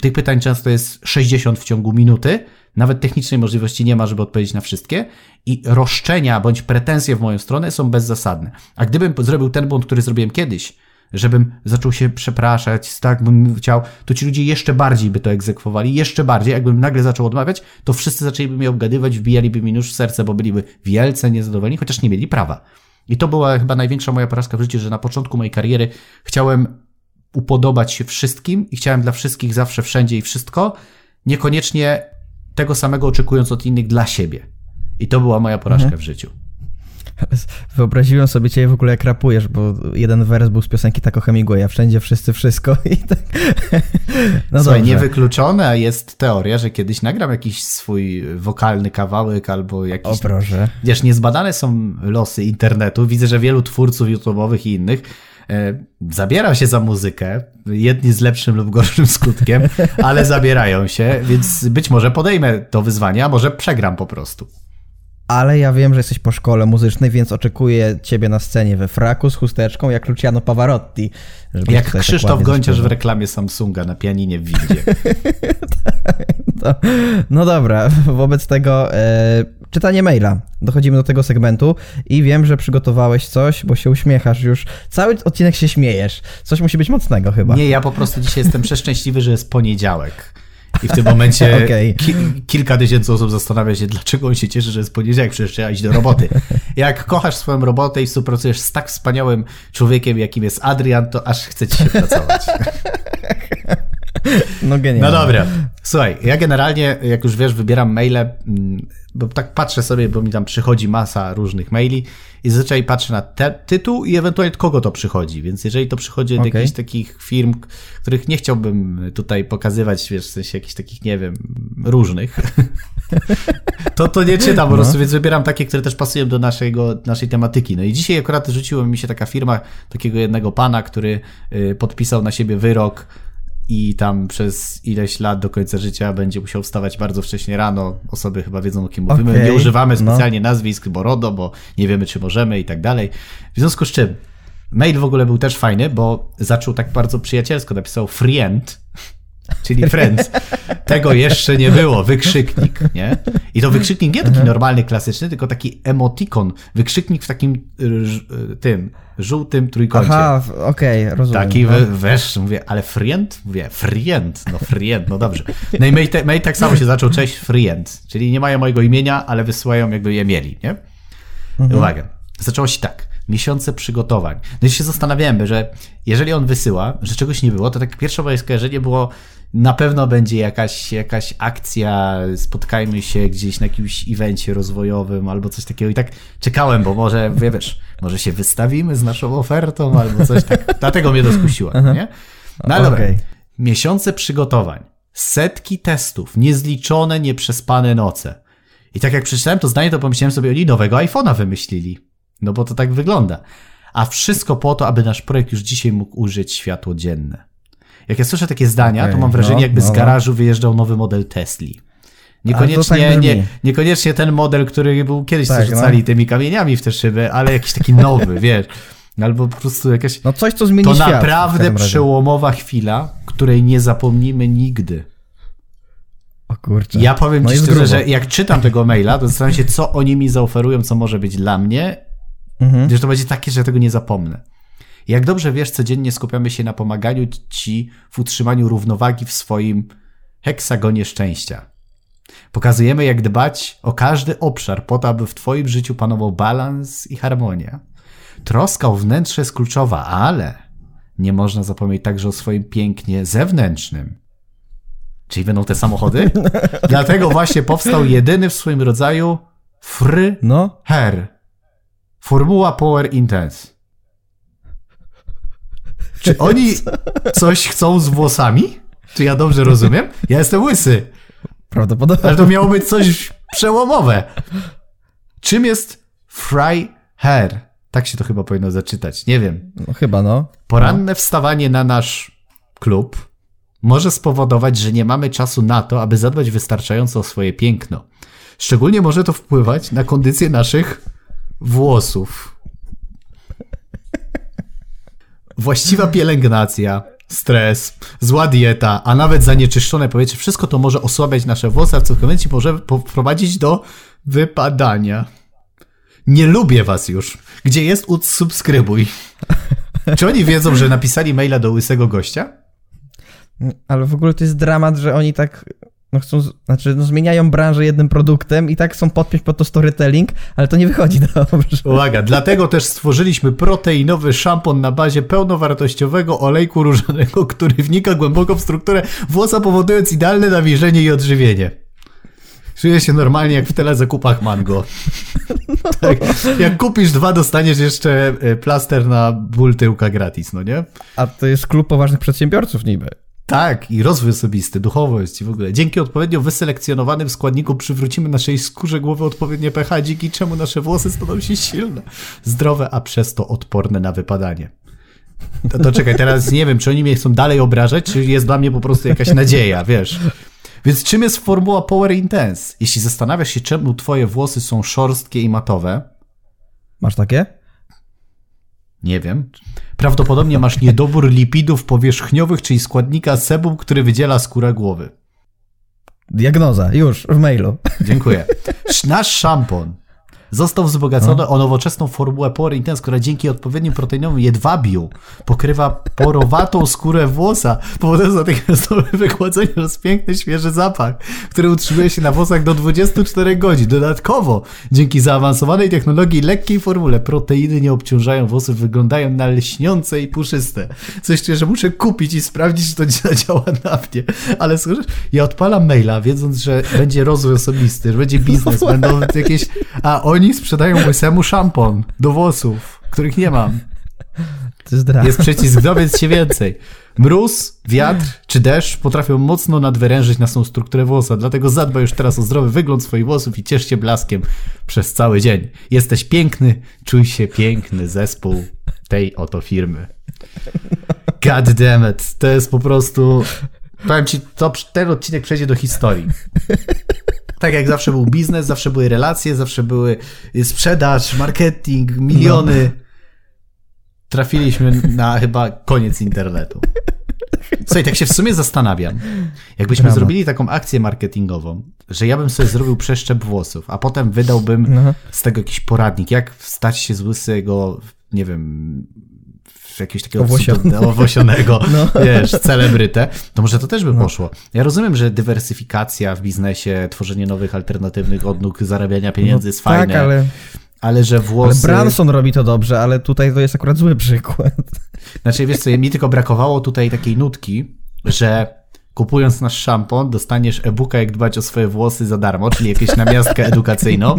Tych pytań często jest sześćdziesiąt w ciągu minuty. Nawet technicznej możliwości nie ma, żeby odpowiedzieć na wszystkie. I roszczenia bądź pretensje w moją stronę są bezzasadne. A gdybym zrobił ten błąd, który zrobiłem kiedyś, żebym zaczął się przepraszać, tak bym chciał, to ci ludzie jeszcze bardziej by to egzekwowali, jeszcze bardziej. Jakbym nagle zaczął odmawiać, to wszyscy zaczęliby mnie obgadywać, wbijaliby mi nóż w serce, bo byliby wielce niezadowoleni, chociaż nie mieli prawa. I to była chyba największa moja porażka w życiu, że na początku mojej kariery chciałem upodobać się wszystkim i chciałem dla wszystkich zawsze, wszędzie i wszystko, niekoniecznie tego samego oczekując od innych dla siebie. I to była moja porażka mhm. w życiu. Wyobraziłem sobie ciebie w ogóle, jak rapujesz, bo jeden wers był z piosenki Tako Hemingwaya, wszędzie, wszyscy, wszystko i tak. No słuchaj, niewykluczona jest teoria, że kiedyś nagram jakiś swój wokalny kawałek albo jakiś... O proszę. Wiesz, niezbadane są losy internetu. Widzę, że wielu twórców YouTube'owych i innych zabiera się za muzykę, jedni z lepszym lub gorszym skutkiem, ale zabierają się, więc być może podejmę to wyzwanie, a może przegram po prostu. Ale ja wiem, że jesteś po szkole muzycznej, więc oczekuję ciebie na scenie we fraku z chusteczką, jak Luciano Pavarotti. Jak Krzysztof tak Gonciarz w reklamie Samsunga na pianinie w windzie. No dobra, wobec tego e, czytanie maila. Dochodzimy do tego segmentu i wiem, że przygotowałeś coś, bo się uśmiechasz już. Cały odcinek się śmiejesz. Coś musi być mocnego chyba. Nie, ja po prostu dzisiaj jestem przeszczęśliwy, że jest poniedziałek. I w tym momencie okay. ki- kilka tysięcy osób zastanawia się, dlaczego on się cieszy, że jest poniedziałek, przecież trzeba iść do roboty. Jak kochasz swoją robotę i współpracujesz z tak wspaniałym człowiekiem, jakim jest Adrian, to aż chce ci się pracować. No genialnie. No dobra. Słuchaj, ja generalnie, jak już wiesz, wybieram maile, bo tak patrzę sobie, bo mi tam przychodzi masa różnych maili i zazwyczaj patrzę na te, tytuł i ewentualnie od kogo to przychodzi. Więc jeżeli to przychodzi od okay. jakichś takich firm, których nie chciałbym tutaj pokazywać, wiesz, w sensie jakichś takich, nie wiem, różnych, to to nie czytam po prostu, no. Więc wybieram takie, które też pasują do naszego, naszej tematyki. No i dzisiaj akurat rzuciła mi się taka firma takiego jednego pana, który podpisał na siebie wyrok i tam przez ileś lat do końca życia będzie musiał wstawać bardzo wcześnie rano. Osoby chyba wiedzą, o kim mówimy. Okay, nie używamy specjalnie no. nazwisk, bo RODO, bo nie wiemy, czy możemy i tak dalej. W związku z czym mail w ogóle był też fajny, bo zaczął tak bardzo przyjacielsko. Napisał friend, czyli friends. Tego jeszcze nie było. Wykrzyknik, nie? I to wykrzyknik nie taki mhm. normalny, klasyczny, tylko taki emotikon. Wykrzyknik w takim tym żółtym trójkącie. Aha, okej, okay, rozumiem. Taki we, wesz, mówię, ale friend? Mówię, friend, no friend, no dobrze. No i mail, te, mail tak samo się zaczął, cześć, friend, czyli nie mają mojego imienia, ale wysyłają, jakby je mieli, nie? Mhm. Uwaga, zaczęło się tak, miesiące przygotowań. No i się zastanawiałem, że jeżeli on wysyła, że czegoś nie było, to tak pierwsze moje skojarzenie było, na pewno będzie jakaś, jakaś akcja, spotkajmy się gdzieś na jakimś evencie rozwojowym albo coś takiego. I tak czekałem, bo może, wiesz, może się wystawimy z naszą ofertą albo coś takiego. Dlatego mnie to skusiło, nie? No ale okay. Miesiące przygotowań, setki testów, niezliczone, nieprzespane noce. I tak jak przeczytałem to zdanie, to pomyślałem sobie, oni nowego iPhone'a wymyślili. No bo to tak wygląda. A wszystko po to, aby nasz projekt już dzisiaj mógł ujrzeć światło dzienne. Jak ja słyszę takie zdania, okay, to mam wrażenie, no, jakby no. z garażu wyjeżdżał nowy model Tesli. Niekoniecznie, tak nie, niekoniecznie ten model, który był kiedyś, tak, rzucali no. tymi kamieniami w te szyby, ale jakiś taki nowy, wiesz. Albo po prostu jakaś... No coś, co zmieni to świat. To naprawdę przełomowa chwila, której nie zapomnimy nigdy. O kurczę. Ja powiem no ci szczerze, grubo. Że jak czytam tego maila, to zastanawiam się, co oni mi zaoferują, co może być dla mnie, mhm. gdyż to będzie takie, że ja tego nie zapomnę. Jak dobrze wiesz, codziennie skupiamy się na pomaganiu ci w utrzymaniu równowagi w swoim heksagonie szczęścia. Pokazujemy, jak dbać o każdy obszar po to, aby w twoim życiu panował balans i harmonia. Troska o wnętrze jest kluczowa, ale nie można zapomnieć także o swoim pięknie zewnętrznym. Czyli będą te samochody? Dlatego właśnie powstał jedyny w swoim rodzaju Fry no? Hair. Formuła Power Intense. Czy oni coś chcą z włosami? Czy ja dobrze rozumiem? Ja jestem łysy. Prawdopodobnie. Ale to miało być coś przełomowe. Czym jest Fry Hair? Tak się to chyba powinno zaczytać. Nie wiem. No, chyba no. Poranne no. wstawanie na nasz klub może spowodować, że nie mamy czasu na to, aby zadbać wystarczająco o swoje piękno. Szczególnie może to wpływać na kondycję naszych włosów. Właściwa pielęgnacja, stres, zła dieta, a nawet zanieczyszczone powietrze, wszystko to może osłabiać nasze włosy, a w całkowicie może prowadzić do wypadania. Nie lubię was już. Gdzie jest, udsubskrybuj. Czy oni wiedzą, że napisali maila do łysego gościa? Ale w ogóle to jest dramat, że oni tak... No chcą, znaczy, no zmieniają branżę jednym produktem i tak chcą podpiąć pod to storytelling, ale to nie wychodzi dobrze. Uwaga, dlatego też stworzyliśmy proteinowy szampon na bazie pełnowartościowego olejku różanego, który wnika głęboko w strukturę włosa, powodując idealne nawilżenie i odżywienie. Czuję się normalnie jak w telezakupach Mango. No. Tak, jak kupisz dwa, dostaniesz jeszcze plaster na ból tyłka gratis, no nie? A to jest klub poważnych przedsiębiorców niby. Tak, i rozwój osobisty, duchowość i w ogóle. Dzięki odpowiednio wyselekcjonowanym składnikom przywrócimy naszej skórze głowy odpowiednie pH, dzięki czemu nasze włosy staną się silne, zdrowe, a przez to odporne na wypadanie. To, to czekaj, teraz nie wiem, czy oni mnie chcą dalej obrażać, czy jest dla mnie po prostu jakaś nadzieja, wiesz. Więc czym jest formuła Power Intense? Jeśli zastanawiasz się, czemu twoje włosy są szorstkie i matowe... Masz takie? Nie wiem. Prawdopodobnie masz niedobór lipidów powierzchniowych, czyli składnika sebum, który wydziela skórę głowy. Diagnoza, już, w mailu. Dziękuję. Nasz szampon został wzbogacony no. o nowoczesną formułę Power Intense, która dzięki odpowiednim proteinowym jedwabiu pokrywa porowatą skórę włosa, powodując natychmiastowe wygładzenie oraz piękny, świeży zapach, który utrzymuje się na włosach do dwudziestu czterech godzin. Dodatkowo, dzięki zaawansowanej technologii i lekkiej formule, proteiny nie obciążają włosów, wyglądają na lśniące i puszyste. Coś czuję, że muszę kupić i sprawdzić, czy to działa na mnie. Ale słyszysz, ja odpalam maila, wiedząc, że będzie rozwój osobisty, że będzie biznes, no będą jakieś... A oni sprzedają łysemu szampon do włosów, których nie mam. To jest dramat. Jest przycisk, dowiedz się więcej. Mróz, wiatr czy deszcz potrafią mocno nadwyrężyć naszą strukturę włosa, dlatego zadbaj już teraz o zdrowy wygląd swoich włosów i ciesz się blaskiem przez cały dzień. Jesteś piękny, czuj się piękny, zespół tej oto firmy. God damn it, to jest po prostu... Powiem ci, to ten odcinek przejdzie do historii. Tak jak zawsze był biznes, zawsze były relacje, zawsze były sprzedaż, marketing, miliony. No. Trafiliśmy na chyba koniec internetu. Słuchaj, tak się w sumie zastanawiam. Jakbyśmy Brawo. zrobili taką akcję marketingową, że ja bym sobie zrobił przeszczep włosów, a potem wydałbym no. z tego jakiś poradnik, jak stać się z łysego, nie wiem... jakiegoś takiego Owosione. owosionego, no. wiesz, celebrytę, to może to też by no. poszło. Ja rozumiem, że dywersyfikacja w biznesie, tworzenie nowych, alternatywnych odnóg zarabiania pieniędzy no, jest tak, fajne, ale, ale że włosy... Ale Branson robi to dobrze, ale tutaj to jest akurat zły przykład. Znaczy, wiesz co, mi tylko brakowało tutaj takiej nutki, że kupując nasz szampon, dostaniesz e-booka, jak dbać o swoje włosy za darmo, czyli jakieś namiastkę edukacyjną.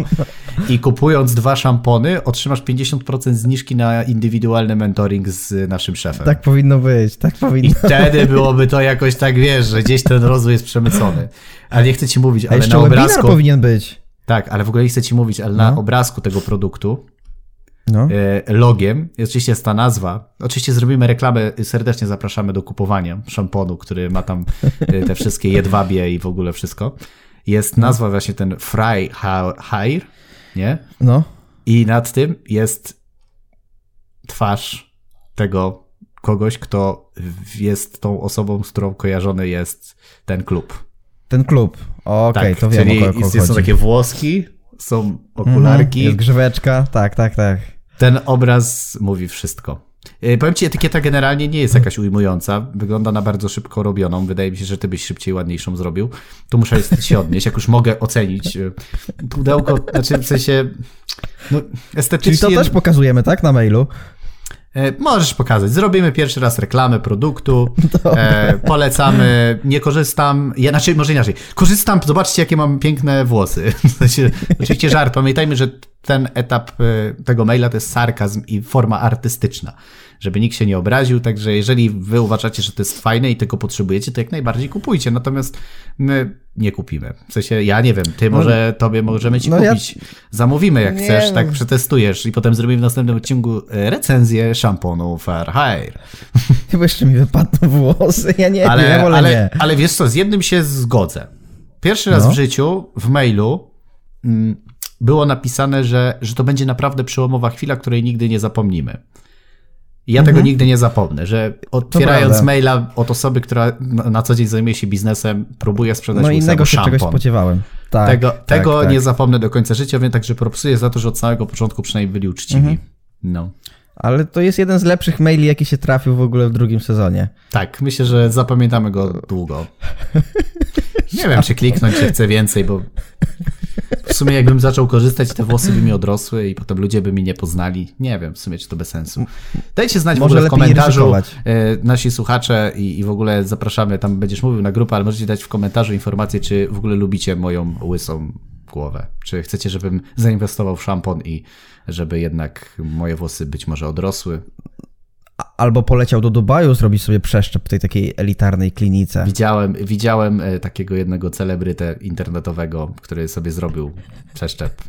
I kupując dwa szampony, otrzymasz pięćdziesiąt procent zniżki na indywidualny mentoring z naszym szefem. Tak powinno być, tak powinno. I wtedy byłoby to jakoś tak, wiesz, że gdzieś ten rozwój jest przemycony. Ale nie chcę ci mówić, ale na obrazku... webinar powinien być. Tak, ale w ogóle nie chcę ci mówić, ale no. na obrazku tego produktu no. logiem, oczywiście jest ta nazwa. Oczywiście zrobimy reklamę, serdecznie zapraszamy do kupowania szamponu, który ma tam te wszystkie jedwabie i w ogóle wszystko. Jest nazwa właśnie ten Fry Hair, nie? No. I nad tym jest twarz tego kogoś, kto jest tą osobą, z którą kojarzony jest ten klub. Ten klub. Okej, okay, tak, to wiem, o kogo chodzi. Są takie włoski, są okularki. Mhm, jest grzyweczka, tak, tak, tak. Ten obraz mówi wszystko. Powiem ci, etykieta generalnie nie jest jakaś ujmująca. Wygląda na bardzo szybko robioną. Wydaje mi się, że ty byś szybciej ładniejszą zrobił. Tu muszę się odnieść, jak już mogę ocenić. Pudełko, znaczy w sensie no, estetycznie... Czyli to też pokazujemy, tak? Na mailu? Możesz pokazać. Zrobimy pierwszy raz reklamę produktu. E, polecamy. Nie korzystam. Ja, znaczy, może inaczej. Korzystam. Zobaczcie, jakie mam piękne włosy. Znaczy, oczywiście żart. Pamiętajmy, że ten etap tego maila to jest sarkazm i forma artystyczna. Żeby nikt się nie obraził. Także jeżeli wy uważacie, że to jest fajne i tego potrzebujecie, to jak najbardziej kupujcie. Natomiast my nie kupimy. W sensie, ja nie wiem. Ty może, tobie możemy ci no kupić. Ja... Zamówimy, jak nie chcesz. Wiem. Tak przetestujesz. I potem zrobimy w następnym odcinku recenzję szamponu Fair Hair. Chyba jeszcze mi wypadną włosy. Ja nie ale, wiem, ale, ale nie. Ale wiesz co, z jednym się zgodzę. Pierwszy raz no. w życiu w mailu m, było napisane, że, że to będzie naprawdę przełomowa chwila, której nigdy nie zapomnimy. Ja mhm. tego nigdy nie zapomnę, że otwierając maila od osoby, która na co dzień zajmuje się biznesem, próbuje sprzedać no innego się szampon. Czegoś spodziewałem. Tak, tego tak, tego tak. nie zapomnę do końca życia, więc także propsuję za to, że od samego początku przynajmniej byli uczciwi. Mhm. No. Ale to jest jeden z lepszych maili, jaki się trafił w ogóle w drugim sezonie. Tak, myślę, że zapamiętamy go długo. Nie wiem, czy kliknąć, czy chcę więcej, bo w sumie jakbym zaczął korzystać, te włosy by mi odrosły i potem ludzie by mi nie poznali. Nie wiem w sumie, czy to bez sensu. Dajcie znać może w ogóle w komentarzu nasi słuchacze i, i w ogóle zapraszamy, tam będziesz mówił na grupę, ale możecie dać w komentarzu informację, czy w ogóle lubicie moją łysą głowę. Czy chcecie, żebym zainwestował w szampon i żeby jednak moje włosy być może odrosły? Albo poleciał do Dubaju zrobić sobie przeszczep w tej takiej elitarnej klinice. Widziałem, widziałem takiego jednego celebrytę internetowego, który sobie zrobił przeszczep.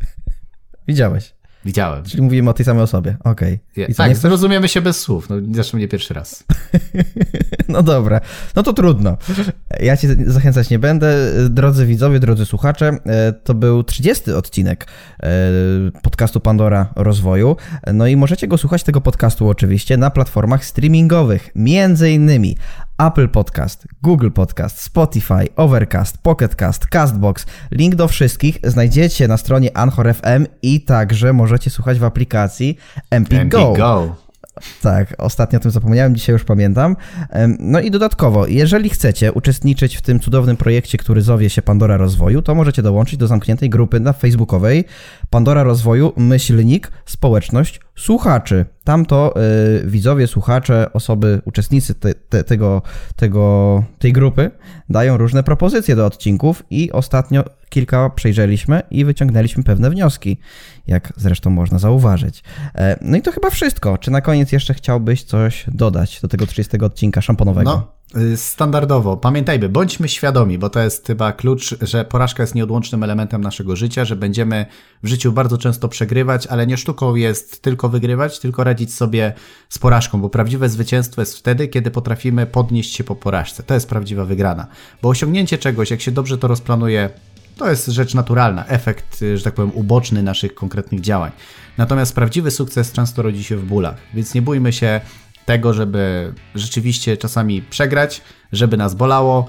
Widziałeś? Widziałem. Czyli mówimy o tej samej osobie. Okej. Okay. Tak, rozumiemy się bez słów. No, zresztą nie pierwszy raz. No dobra. No to trudno. Ja cię zachęcać nie będę. Drodzy widzowie, drodzy słuchacze, to był trzydziesty odcinek podcastu Pandora Rozwoju. No i możecie go słuchać, tego podcastu oczywiście, na platformach streamingowych. Między innymi Apple Podcast, Google Podcast, Spotify, Overcast, Pocket Cast, Castbox. Link do wszystkich znajdziecie na stronie Anchor F M i także możecie słuchać w aplikacji M P Go. MPGo. Tak, ostatnio o tym zapomniałem, dzisiaj już pamiętam. No i dodatkowo, jeżeli chcecie uczestniczyć w tym cudownym projekcie, który zowie się Pandora Rozwoju, to możecie dołączyć do zamkniętej grupy na Facebookowej Pandora Rozwoju, myślnik, społeczność słuchaczy. Tam to yy, widzowie, słuchacze, osoby, uczestnicy te, te, tego, tego, tej grupy dają różne propozycje do odcinków i ostatnio kilka przejrzeliśmy i wyciągnęliśmy pewne wnioski, jak zresztą można zauważyć. E, no i to chyba wszystko. Czy na koniec jeszcze chciałbyś coś dodać do tego trzydziestego odcinka szamponowego? No. Standardowo, pamiętajmy, bądźmy świadomi, bo to jest chyba klucz, że porażka jest nieodłącznym elementem naszego życia, że będziemy w życiu bardzo często przegrywać, ale nie sztuką jest tylko wygrywać, tylko radzić sobie z porażką, bo prawdziwe zwycięstwo jest wtedy, kiedy potrafimy podnieść się po porażce. To jest prawdziwa wygrana, bo osiągnięcie czegoś, jak się dobrze to rozplanuje, to jest rzecz naturalna, efekt, że tak powiem, uboczny naszych konkretnych działań. Natomiast prawdziwy sukces często rodzi się w bólach, więc nie bójmy się tego, żeby rzeczywiście czasami przegrać, żeby nas bolało.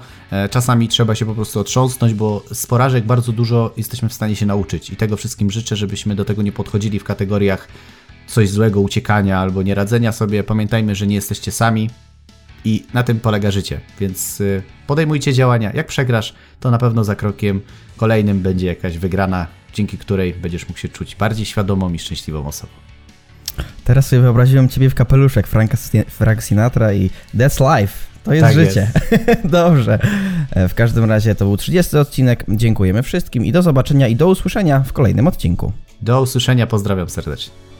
Czasami trzeba się po prostu otrząsnąć, bo z porażek bardzo dużo jesteśmy w stanie się nauczyć i tego wszystkim życzę, żebyśmy do tego nie podchodzili w kategoriach coś złego, uciekania albo nie radzenia sobie. Pamiętajmy, że nie jesteście sami i na tym polega życie, więc podejmujcie działania. Jak przegrasz, to na pewno za krokiem kolejnym będzie jakaś wygrana, dzięki której będziesz mógł się czuć bardziej świadomą i szczęśliwą osobą. Teraz sobie wyobraziłem ciebie w kapeluszek Franka, Frank Sinatra i That's Life. To jest tak życie. Jest. Dobrze. W każdym razie to był trzydziesty odcinek. Dziękujemy wszystkim i do zobaczenia i do usłyszenia w kolejnym odcinku. Do usłyszenia. Pozdrawiam serdecznie.